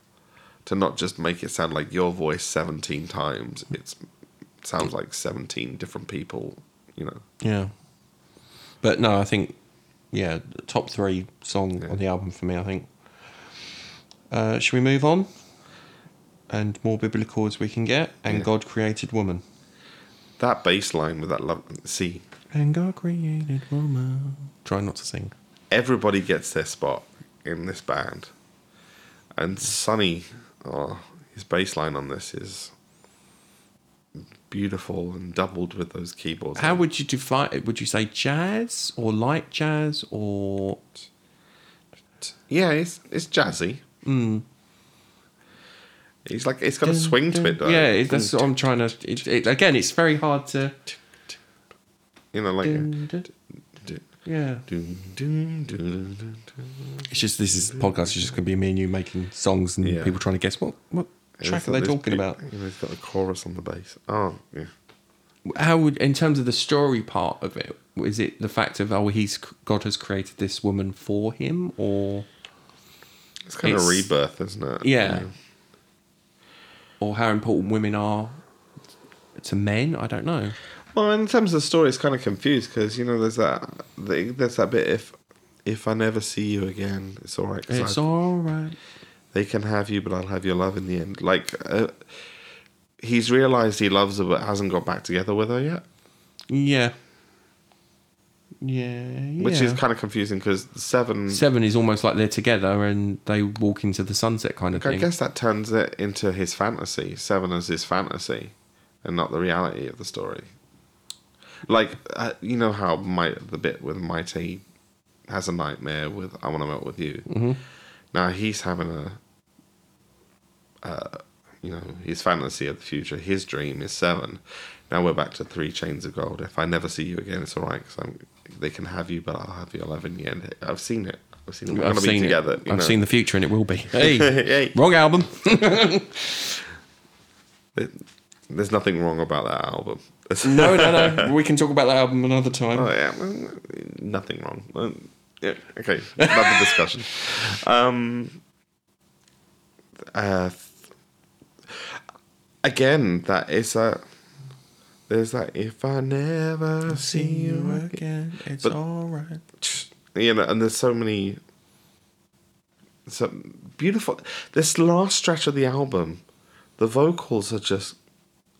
to not just make it sound like your voice 17 times. It sounds like 17 different people. You know. Yeah. But no, I think the top three song on the album for me. I think. Should we move on? And more biblical as we can get. And God created woman. That bass line with that love. See. And God created woman. Try not to sing. Everybody gets their spot in this band. And Sonny, his bass line on this is beautiful and doubled with those keyboards. How would you define it? Would you say jazz or light jazz or... Yeah, it's jazzy. Mm. It's like it's got a swing to it, though. Yeah, that's what I'm trying to. Again, it's very hard to. You know, like. Yeah. It's just this is podcast. It's just going to be me and you making songs and people trying to guess what track are they talking about. You know, it's got a chorus on the bass. Oh, yeah. How would, in terms of the story part of it, is it the fact of God has created this woman for him, or it's kind of rebirth, isn't it? Yeah. Or how important women are to men? I don't know. Well, in terms of the story, it's kind of confused because, you know, there's that bit, if I never see you again, it's all right. It's all right. They can have you, but I'll have your love in the end. Like, he's realised he loves her, but hasn't got back together with her yet. Yeah. Which is kind of confusing because Seven is almost like they're together and they walk into the sunset kind of thing. I guess that turns it into his fantasy. Seven is his fantasy and not the reality of the story. Like, you know how the bit with Mayte has a nightmare with I Want to Melt With You. Mm-hmm. Now he's having his fantasy of the future. His dream is Seven. Now we're back to 3 Chains of Gold. If I never see you again, it's all right. Cause they can have you, but I'll have your love in the end. I've seen it. I've seen it. We're going to be together. I've seen the future, and it will be. Hey. Wrong album. There's nothing wrong about that album. No. We can talk about that album another time. Oh, yeah. Nothing wrong. Yeah. Okay. Another discussion. Again, that is a... There's like, if I never see you again, it's all right. You know, and there's so beautiful. This last stretch of the album, the vocals are just,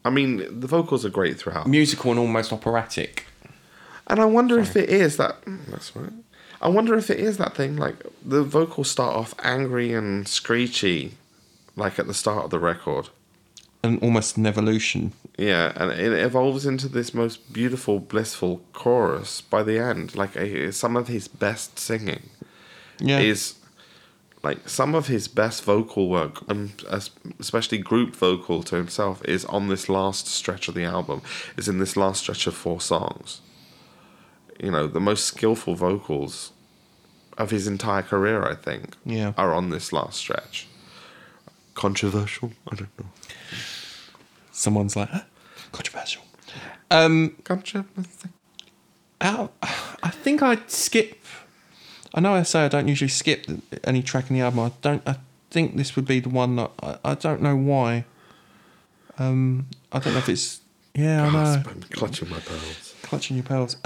I mean, the vocals are great throughout. Musical and almost operatic. And I wonder if it is that, that's right. I wonder if it is that thing, like the vocals start off angry and screechy, like at the start of the record. And almost an evolution. Yeah, and it evolves into this most beautiful, blissful chorus by the end. Like, some of his best singing is... Like, some of his best vocal work, especially group vocal to himself, is on this last stretch of the album. Is in this last stretch of 4 songs. You know, the most skillful vocals of his entire career, I think, are on this last stretch. Controversial? I don't know. Someone's like, huh? Controversial. Controversial. I think I'd skip... I know I say I don't usually skip any track in the album. I think this would be the one that... I don't know why. I don't know if it's... Yeah, I know. I'm clutching my pearls. Clutching your pearls.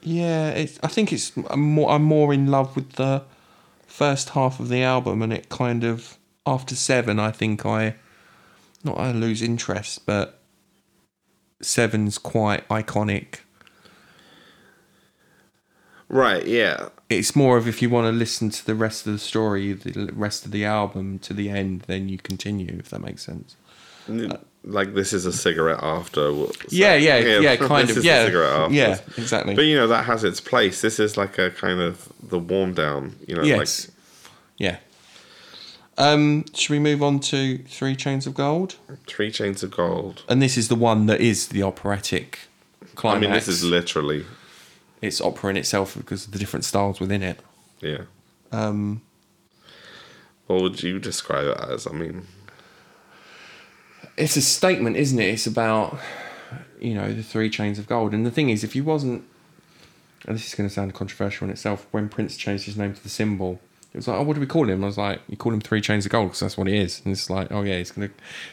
Yeah, I think it's... I'm more in love with the first half of the album, and it kind of... After 7, I think I lose interest, but 7's quite iconic. Right, yeah. It's more of if you want to listen to the rest of the story, the rest of the album to the end, then you continue, if that makes sense. Like this is a cigarette after. Kind of. This is a cigarette after. Yeah, exactly. But, you know, that has its place. This is like a kind of the warm down, you know. Yes. Yeah. Should we move on to 3 Chains of Gold? 3 Chains of Gold. And this is the one that is the operatic climax. I mean, this is literally... It's opera in itself because of the different styles within it. Yeah. What would you describe it as? I mean... It's a statement, isn't it? It's about, you know, the 3 Chains of Gold. And the thing is, if you wasn't... And this is going to sound controversial in itself. When Prince changed his name to The Symbol... It was like, oh, what do we call him? And I was like, you call him 3 Chains of Gold because that's what it is. And it's like, oh yeah, he's gonna.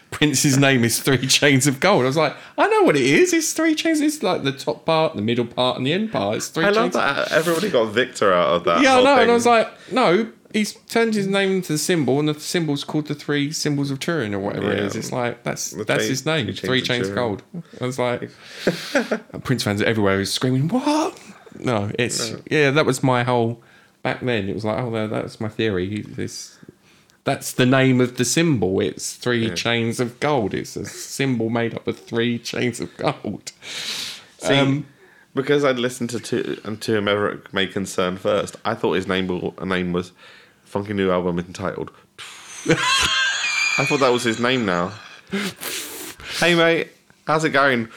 Prince's name is 3 Chains of Gold. I was like, I know what it is. It's 3 chains. It's like the top part, the middle part, and the end part. It's 3 chains. I love that. Everybody got Victor out of that. Yeah, I know. And I was like, no, he's turned his name into The Symbol, and the symbol's called the 3 Symbols of Turin or whatever it is. It's like that's his name. 3 Chains of Gold. I was like, Prince fans everywhere was screaming, what? No, it's that was my whole. Back then, it was like, oh, no, that's my theory. That's the name of the symbol. It's 3 Chains of Gold. It's a symbol made up of 3 Chains of Gold. See, because I listened to Whom It May Concern first, I thought his name was Funky New Album entitled I thought that was his name now. Hey, mate. How's it going?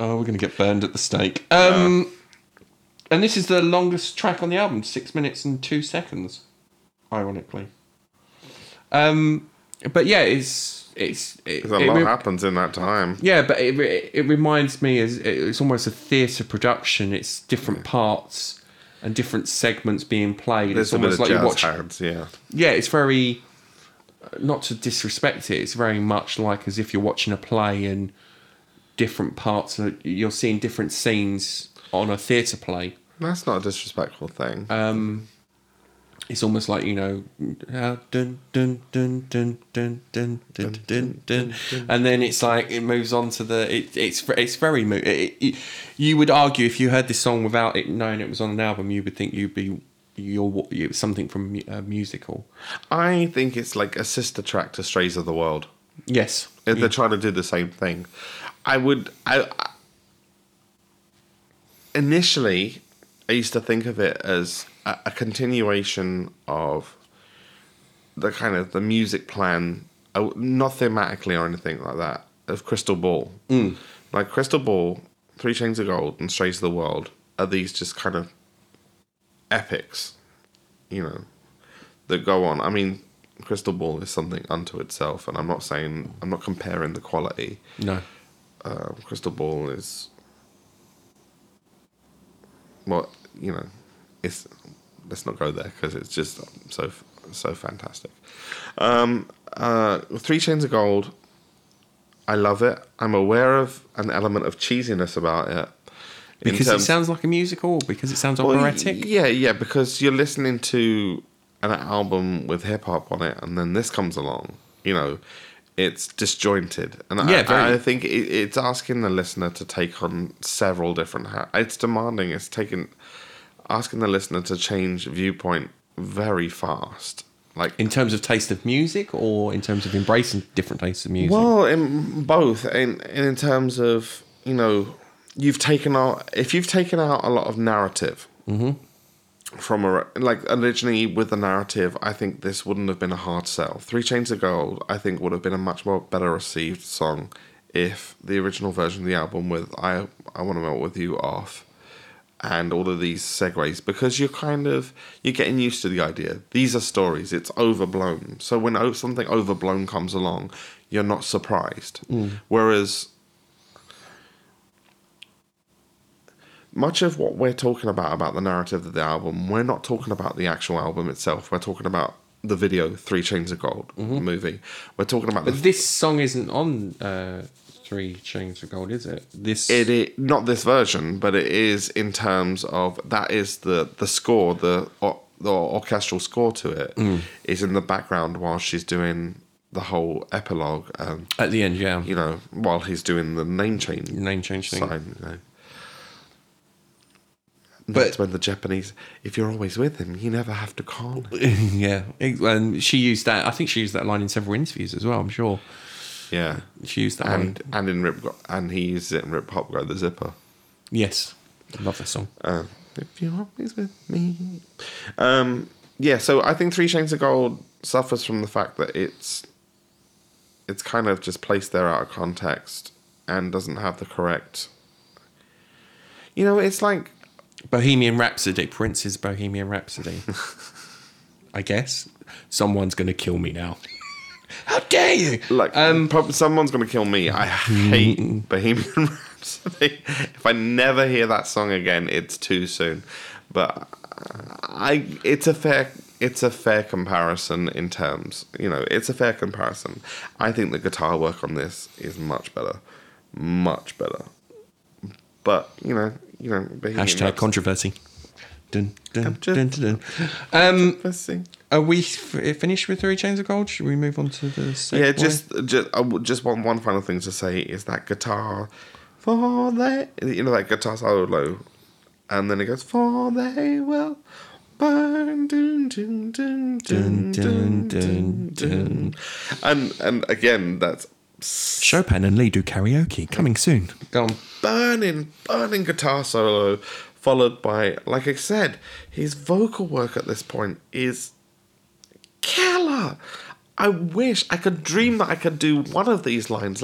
Oh, we're going to get burned at the stake. And this is the longest track on the album, 6 minutes and 2 seconds, ironically. But yeah, a lot happens in that time. Yeah, but it reminds me, it's almost a theatre production. It's different parts and different segments being played. There's it's almost like you watch hands, yeah. Yeah, it's very, not to disrespect it, it's very much like as if you're watching a play and different parts, you're seeing different scenes on a theatre play. That's not a disrespectful thing. It's almost like, you know, dun, dun, dun, dun, dun, dun, dun, dun, dun, and then it's like it moves on to the. It's very. You would argue if you heard this song without it knowing it was on an album, you would think it was something from a musical. I think it's like a sister track to Strays of the World. Yes, they're trying to do the same thing. Initially, I used to think of it as a continuation of the kind of the music plan, not thematically or anything like that, of Crystal Ball. Mm. Like Crystal Ball, Three Chains of Gold and Strays of the World are these just kind of epics, you know, that go on. I mean, Crystal Ball is something unto itself, and I'm not comparing the quality. No. Crystal Ball is... Well, you know, it's... Let's not go there because it's just so fantastic. Three Chains of Gold, I love it. I'm aware of an element of cheesiness about it. Because it sounds like a musical, or because it sounds operatic? Yeah, because you're listening to an album with hip-hop on it and then this comes along. You know, it's disjointed. And I think it's asking the listener to take on several different... It's demanding, it's taking... Asking the listener to change viewpoint very fast. Like in terms of taste of music or in terms of embracing different tastes of music? Well, in both. And in terms of, you know, if you've taken out a lot of narrative from originally with the narrative, I think this wouldn't have been a hard sell. Three Chains of Gold, I think, would have been a much more better received song if the original version of the album with I Want to Melt With You off. And all of these segues, because you're getting used to the idea. These are stories. It's overblown. So when something overblown comes along, you're not surprised. Mm. Whereas much of what we're talking about the narrative of the album, we're not talking about the actual album itself. We're talking about the video, Three Chains of Gold movie. We're talking about... But this song isn't on... Three Chains of Gold, is it? It is, not this version, but it is in terms of that is the score, the orchestral score to it is in the background while she's doing the whole epilogue at the end, yeah. You know, while he's doing the name change thing. Sign, you know. But that's when the Japanese, if you're always with him, you never have to call. Yeah, and she used that. I think she used that line in several interviews as well. I'm sure. Yeah, she used that one, and he used it in Rip Hop Go, The Zipper. Yes, I love that song. If you're always with me, So I think Three Chains of Gold suffers from the fact that it's kind of just placed there out of context and doesn't have the correct. You know, it's like Bohemian Rhapsody, Prince's Bohemian Rhapsody. I guess someone's going to kill me now. How dare you? Like, someone's going to kill me. I hate Bohemian Rhapsody. If I never hear that song again, it's too soon. But it's a fair comparison in terms. You know, it's a fair comparison. I think the guitar work on this is much better. But you know, Bohemian #Rhapsody. Controversy. Dun, dun, dun, dun, dun. Are we finished with Three Chains of Gold? Should we move on to the second? Yeah, just one final thing to say is that guitar for they, you know, that guitar solo, and then it goes for they will burn, dun, dun, dun, dun, dun, dun, dun. And again, that's Chopin and Lee do karaoke coming soon. Burning guitar solo. followed by, like I said, his vocal work at this point is killer. I wish I could dream that I could do one of these lines.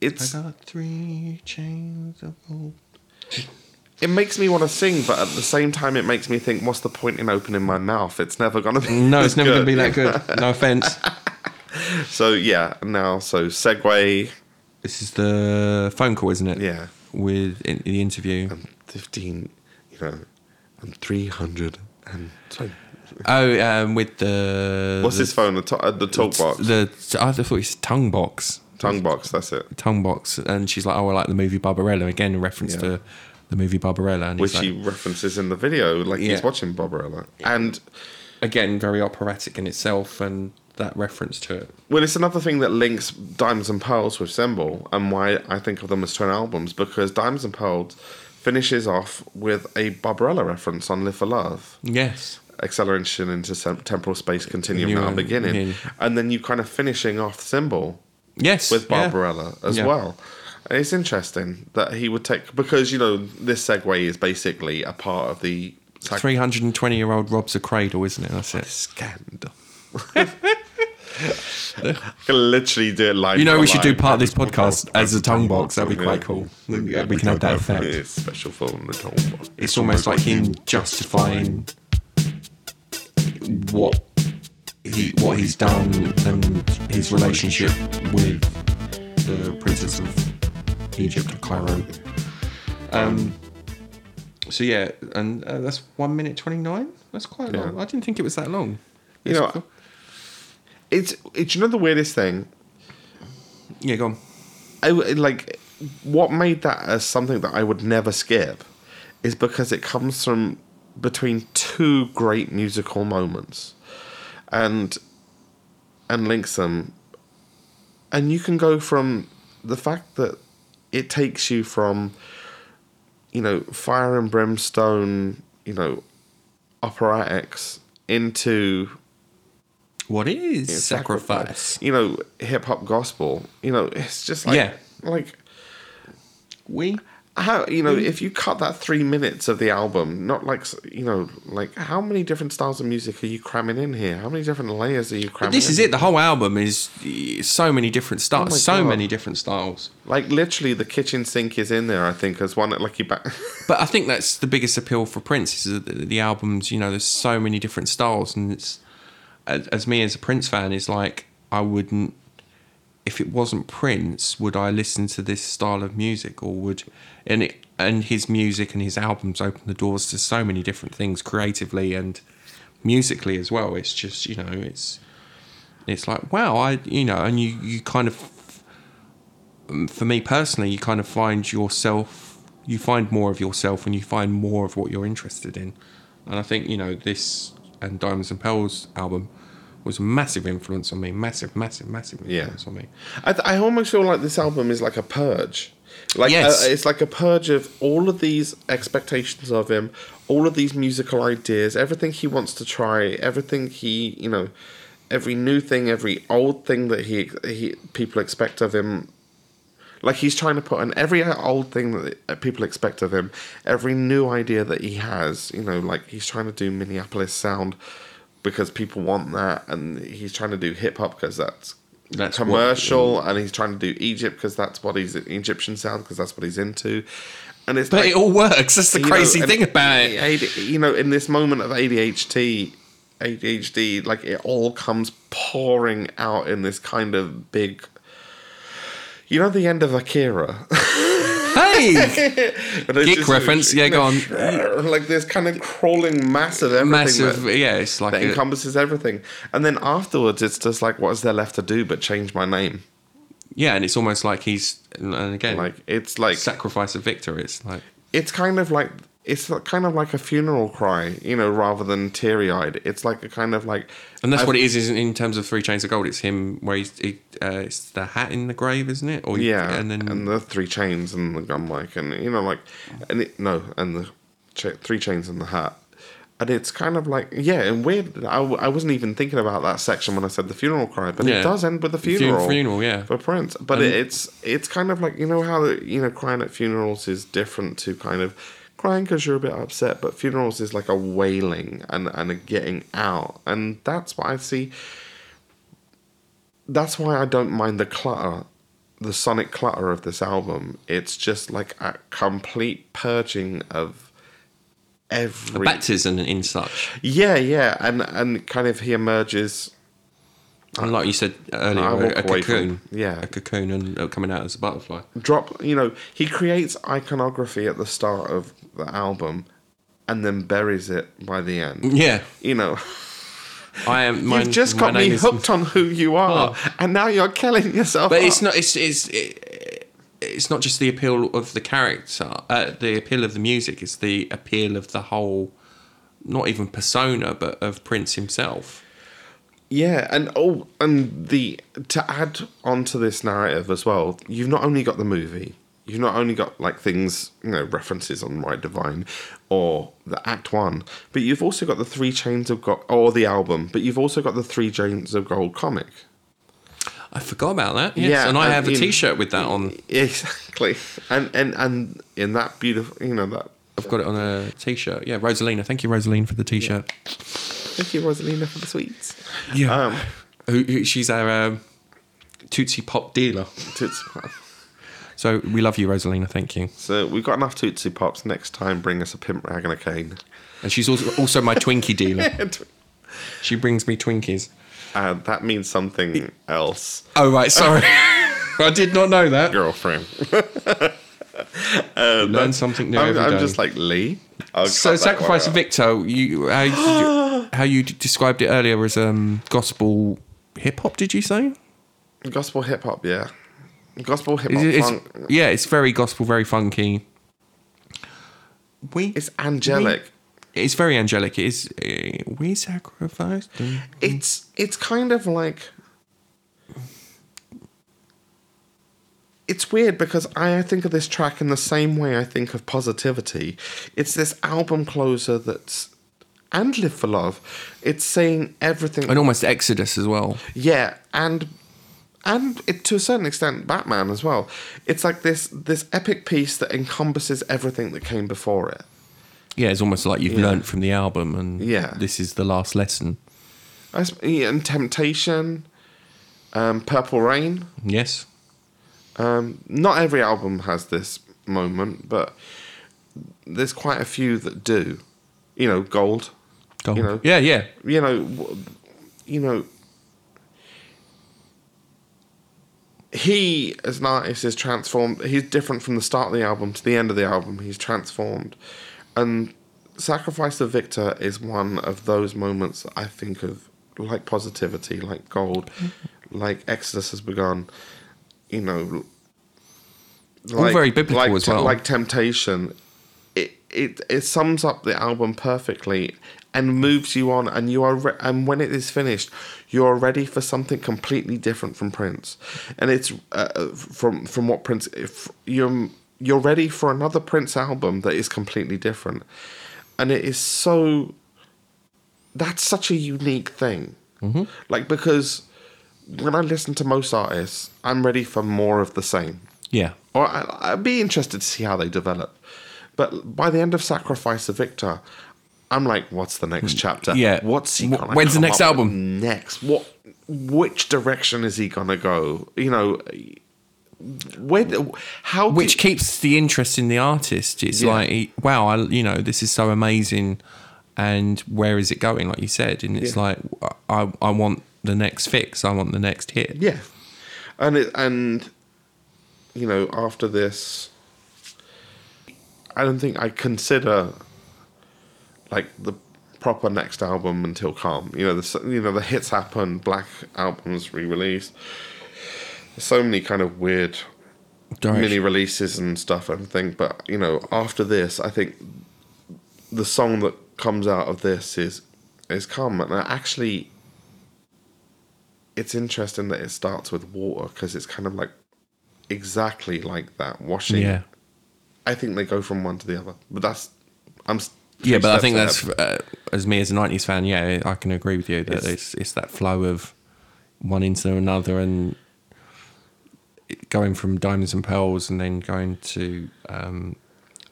It's I got three chains of gold. It makes me want to sing, but at the same time, it makes me think, what's the point in opening my mouth? It's never going to be. No, it's never going to be that good. No offense. So yeah, now segue. This is the phone call, isn't it? Yeah, with in the interview. 15, I'm 320. With the what's his phone? The talk box. I thought it's tongue box. Tongue box. That's it. Tongue box. And she's like, "Oh, I like the movie Barbarella." Again, in reference to the movie Barbarella, and which he references in the video, he's watching Barbarella, and again, very operatic in itself, and that reference to it. Well, it's another thing that links Diamonds and Pearls with Symbol, and why I think of them as twin albums, because Diamonds and Pearls finishes off with a Barbarella reference on Live for Love. Yes. Acceleration into temporal space continuum now beginning. And then you kind of finishing off Symbol. Yes. With Barbarella as well. And it's interesting that he would take... Because, this segue is basically a part of the... 320-year-old robs a cradle, isn't it? That's it. Scandal. I can literally do it live. We should do part of this podcast as a tongue box. That'd be quite cool. Yeah, we can have that effect. It's special film, the tongue box. It's almost like him justifying... what he's done and his relationship with the princess of Egypt, Cairo. So that's 1:29. That's quite long. I didn't think it was that long. Cool. It's the weirdest thing. Yeah, go on. What made that as something that I would never skip is because it comes from between two great musical moments and links them, and you can go from the fact that it takes you from fire and brimstone operatics into what is sacrifice, hip hop gospel, it's just if you cut that 3 minutes of the album, how many different styles of music are you cramming in here? How many different layers are you cramming in? This is it. The whole album is so many different styles. Many different styles. Literally the kitchen sink is in there, I think, as one at Lucky Back. But I think that's the biggest appeal for Prince, is that the albums, there's so many different styles. And it's, as me as a Prince fan, is like, I wouldn't, if it wasn't Prince, would I listen to this style of music, or would... And his music and his albums open the doors to so many different things creatively and musically as well. It's just, it's like, wow, and you kind of, for me personally, you kind of find yourself, you find more of yourself and you find more of what you're interested in. And I think, this and Diamonds and Pearls album was a massive influence on me. Massive influence on me. I almost feel like this album is like a purge. It's like a purge of all of these expectations of him, all of these musical ideas, everything he wants to try, everything he, every new thing, every old thing that he people expect of him. He's trying to put on every old thing that people expect of him, every new idea that he has, he's trying to do Minneapolis sound because people want that, and he's trying to do hip-hop because that's commercial, and he's trying to do Egypt because that's what he's... Egyptian sound because that's what he's into. And it's it all works. That's the crazy thing about it. In this moment of ADHD, it all comes pouring out in this kind of big... the end of Akira... Hey! Geek reference, go on. This kind of crawling mass of everything. That encompasses everything. And then afterwards, it's just what is there left to do but change my name? Yeah, and it's almost like he's, and again, it's sacrifice of victor. It's kind of like a funeral cry, rather than teary-eyed. It's like a kind of like... And that's what it is in terms of Three Chains of Gold. It's him where it's the hat in the grave, isn't it? Or yeah, and the three chains and the gun mic and, and the three chains and the hat. And it's kind of like, yeah, and weird. I wasn't even thinking about that section when I said the funeral cry, but yeah, it does end with the funeral. Funeral, yeah, for Prince. But it's kind of like, you know how crying at funerals is different to kind of crying because you're a bit upset, but funerals is like a wailing and a getting out, and that's what I see. That's why I don't mind the clutter, the sonic clutter of this album. It's just like a complete purging of every baptism in such. Yeah, and kind of he emerges. And like you said earlier, a cocoon. Yeah. A cocoon and coming out as a butterfly. He creates iconography at the start of the album and then buries it by the end. Yeah. I am. You've just got me hooked on who you are, and now you're killing yourself. But it's not. It's not just the appeal of the character, the appeal of the music. It's the appeal of the whole, not even persona, but of Prince himself. Yeah, to add onto this narrative as well, you've not only got the movie, you've not only got like things, references on Right Divine or the Act One, but you've also got the Three Chains of Gold, or the album, but you've also got the Three Chains of Gold comic. I forgot about that. Yes. Yeah, and I have a T-shirt with that on. Exactly, and in that beautiful, that I've got it on a T-shirt. Yeah, Rosalina. Thank you, Rosalina, for the T-shirt. Yeah. Thank you, Rosalina, for the sweets. Yeah, she's our Tootsie Pop dealer. Tootsie Pop. So we love you, Rosalina. Thank you. So we've got enough Tootsie Pops. Next time, bring us a pimp rag and a cane. And she's also my Twinkie dealer. She brings me Twinkies. That means something else. Oh, right, sorry. I did not know that. Girlfriend. Learn something new every day. I'm just like, Lee? So Sacrifice of Victor, how you described it earlier as gospel hip-hop, did you say? Gospel hip-hop, yeah. Gospel hip-hop funk. Yeah, it's very gospel, very funky. It's angelic. It's very angelic. It is. We sacrificed. It's kind of like. It's weird because I think of this track in the same way I think of Positivity. It's this album closer that's. And Live for Love. It's saying everything. And almost Exodus as well. Yeah. And it, to a certain extent, Batman as well. It's like this epic piece that encompasses everything that came before it. Yeah, it's almost like you've learnt from the album, and this is the last lesson. And Temptation, Purple Rain. Yes. Not every album has this moment, but there's quite a few that do. Gold. Gold. Yeah. He, as an artist, is transformed. He's different from the start of the album to the end of the album. He's transformed. And Sacrifice of Victor is one of those moments I think of, like Positivity, like Gold, like Exodus Has Begun, all very biblical as well. Like Temptation. It sums up the album perfectly and moves you on, and you are and when it is finished, you're ready for something completely different from Prince. And it's from what Prince... If you're ready for another Prince album that is completely different. And it is so... That's such a unique thing. Mm-hmm. Because when I listen to most artists, I'm ready for more of the same. Yeah. Or I'd be interested to see how they develop. But by the end of Sacrifice of Victor, I'm like, what's the next chapter? Yeah. When's the next album? Next. Which direction is he going to go? Which keeps the interest in the artist. It's like, wow, this is so amazing, and where is it going? Like you said, and it's like, I want the next fix. I want the next hit. Yeah, and after this, I don't think I consider like the proper next album until Calm. The hits happen. Black albums re-released. So many kind of weird mini releases and stuff, everything. But, after this, I think the song that comes out of this is Calm. And actually, it's interesting that it starts with water, because it's kind of like exactly like that, washing. Yeah. I think they go from one to the other. But that's... I'm Yeah, but I think that's, as me as a 90s fan, yeah, I can agree with you that it's that flow of one into another and going from Diamonds and Pearls and then going to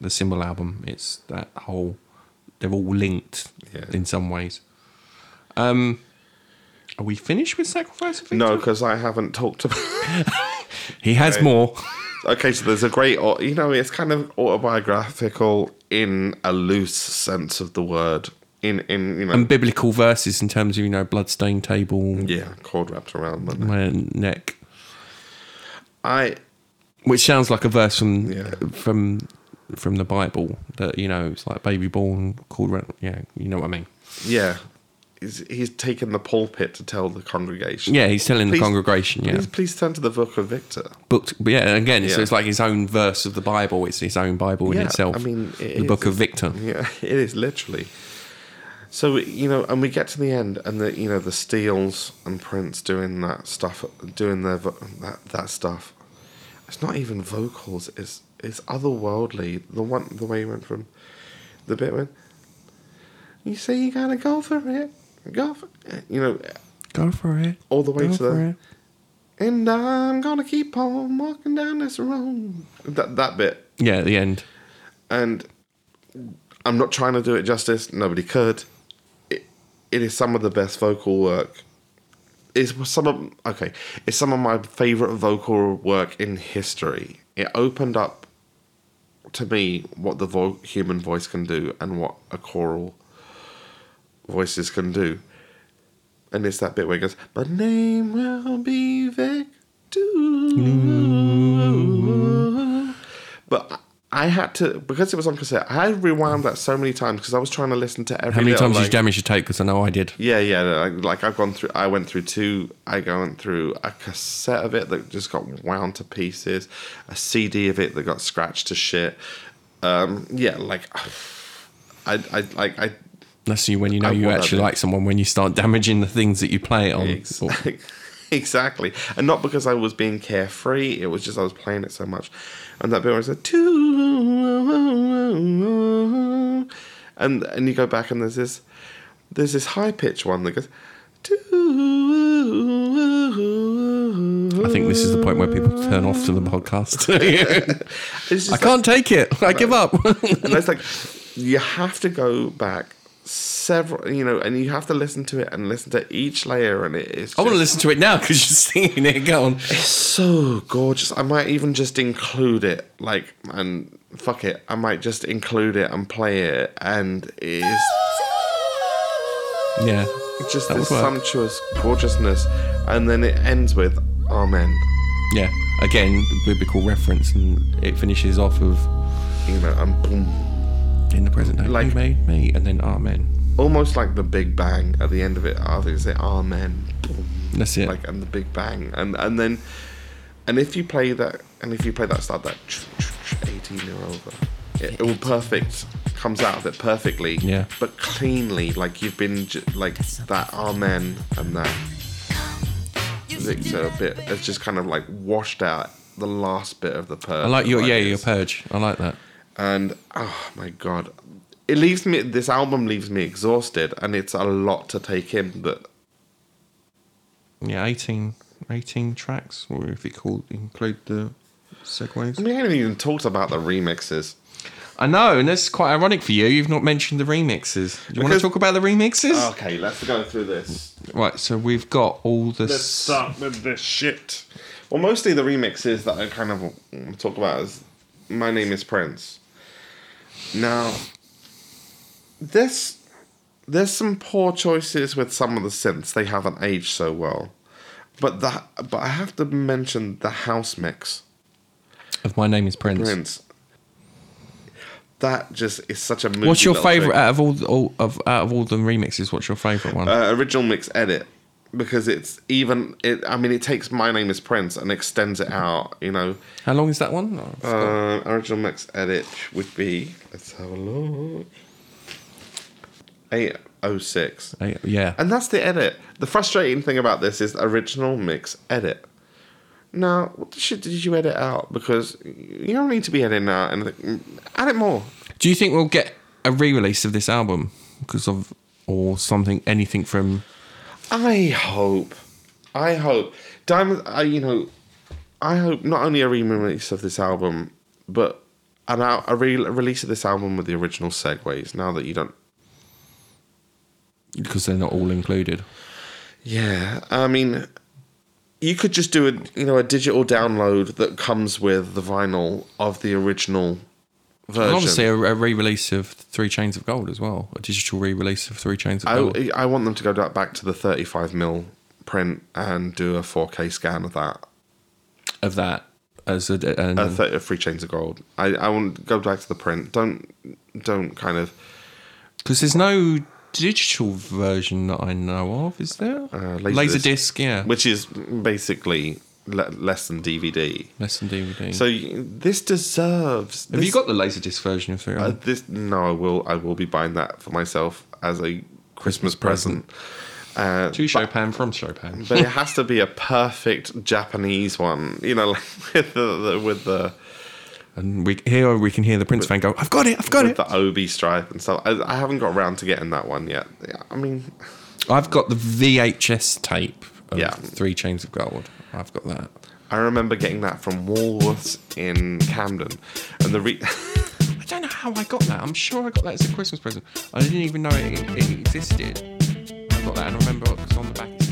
the Symbol album. It's that whole, they're all linked in some ways. Are we finished with Sacrifice of Victim? No, because I haven't talked about it. He has more. Okay, so there's a great, you know, it's kind of autobiographical in a loose sense of the word. In you know, and biblical verses in terms of, you know, bloodstained table. Yeah, cord wrapped around my neck. Which sounds like a verse from the Bible that, you know, it's like baby born, cord wrapped, yeah, you know what I mean. Yeah. He's taken the pulpit to tell the congregation. Yeah, he's telling the congregation, yeah. Please turn to the book of Victor. So it's like his own verse of the Bible. It's his own Bible in itself. I mean, book of Victor. Yeah, it is, literally. So, you know, and we get to the end, and, the you know, the Steeles and Prince doing that stuff, doing their that stuff. It's not even vocals. It's otherworldly. The way he went from the bit when... You say you gotta go for it. Go for it. All the way to there. And I'm gonna keep on walking down this road. That bit. Yeah, at the end. And I'm not trying to do it justice. Nobody could. It is some of the best vocal work. It's some of my favourite vocal work in history. It opened up to me what the human voice can do and what a choral voices can do. And it's that bit where it goes, my name will be Victor. Mm. But I had to, because it was on cassette, I rewound that so many times because I was trying to listen to every. How many times did you damage your tape? Because I know I did. Yeah. I went through a cassette of it that just got wound to pieces, a CD of it that got scratched to shit. That's when you know you actually like someone, when you start damaging the things that you play it on. Exactly. And not because I was being carefree, it was just I was playing it so much. And that bit where I said, and you go back and there's this high-pitched one that goes, I think this is the point where people turn off to the podcast. I can't take it. I give up. And it's like, you have to go back several, you know, and you have to listen to it and listen to each layer, and it is just, I want to listen to it now because you're singing it. Go on. It's so gorgeous. I might even just include it, like, and fuck it, I might just include it and play it, and it is... Yeah. Just this sumptuous gorgeousness, and then it ends with Amen. Yeah. Again, biblical reference, and it finishes off of... You know, and boom. In the present day, like, you made me, and then Amen. Almost like the Big Bang at the end of it. I think it's Amen. That's it. Like, and the Big Bang, and then, and if you play that start, that 18-year-old, it all perfect comes out of it perfectly, yeah, but cleanly. Like you've been like that Amen and that Victor bit. It's just kind of like washed out the last bit of the purge. I like your purge. I like that. And oh my god, it leaves me. This album leaves me exhausted, and it's a lot to take in. But yeah, 18 tracks, or if it include the segues. We haven't even talked about the remixes. I know, and that's quite ironic for you. You've not mentioned the remixes. Do you want to talk about the remixes? Okay, let's go through this. Right, so we've got all this. Let's start with this shit. Well, mostly the remixes that I kind of talk about is My Name is Prince. Now, there's some poor choices with some of the synths. They haven't aged so well. But I have to mention the house mix of My Name is Prince. That just is such a movie. What's your favourite out of all the remixes? What's your favourite one? Original mix edit, because it takes My Name is Prince and extends it out, you know. How long is that one? Original mix edit would be, let's have a look, 8:06. Yeah. And that's the edit. The frustrating thing about this is original mix edit. Now, what the shit did you edit out? Because you don't need to be editing out. Edit more. Do you think we'll get a re-release of this album because of or something, anything from. I hope Diamond. I hope not only a re-release of this album, but a release of this album with the original segues. Now that you don't. Because they're not all included. Yeah, I mean, you could just do a digital download that comes with the vinyl of the original version. And obviously, a re-release of Three Chains of Gold as well, a digital re-release of Three Chains of Gold. I want them to go back to the 35mm print and do a 4K scan of that. Of that as a Three Chains of Gold. I want to go back to the print. Don't kind of because there's no. Digital version that I know of, is there? Laserdisc, yeah. Which is basically less than DVD. Less than DVD. So this deserves. Have you got the Laserdisc version of Three? No, I will be buying that for myself as a Christmas present. To Chopin from Chopin. But it has to be a perfect Japanese one, like with the. And we can hear the Prince fan go, I've got it. The OB stripe and stuff. I haven't got around to getting that one yet. I mean... I've got the VHS tape of Three Chains of Gold. I've got that. I remember getting that from Woolworths in Camden. And I don't know how I got that. I'm sure I got that as a Christmas present. I didn't even know it existed. I got that and I remember it was on the back.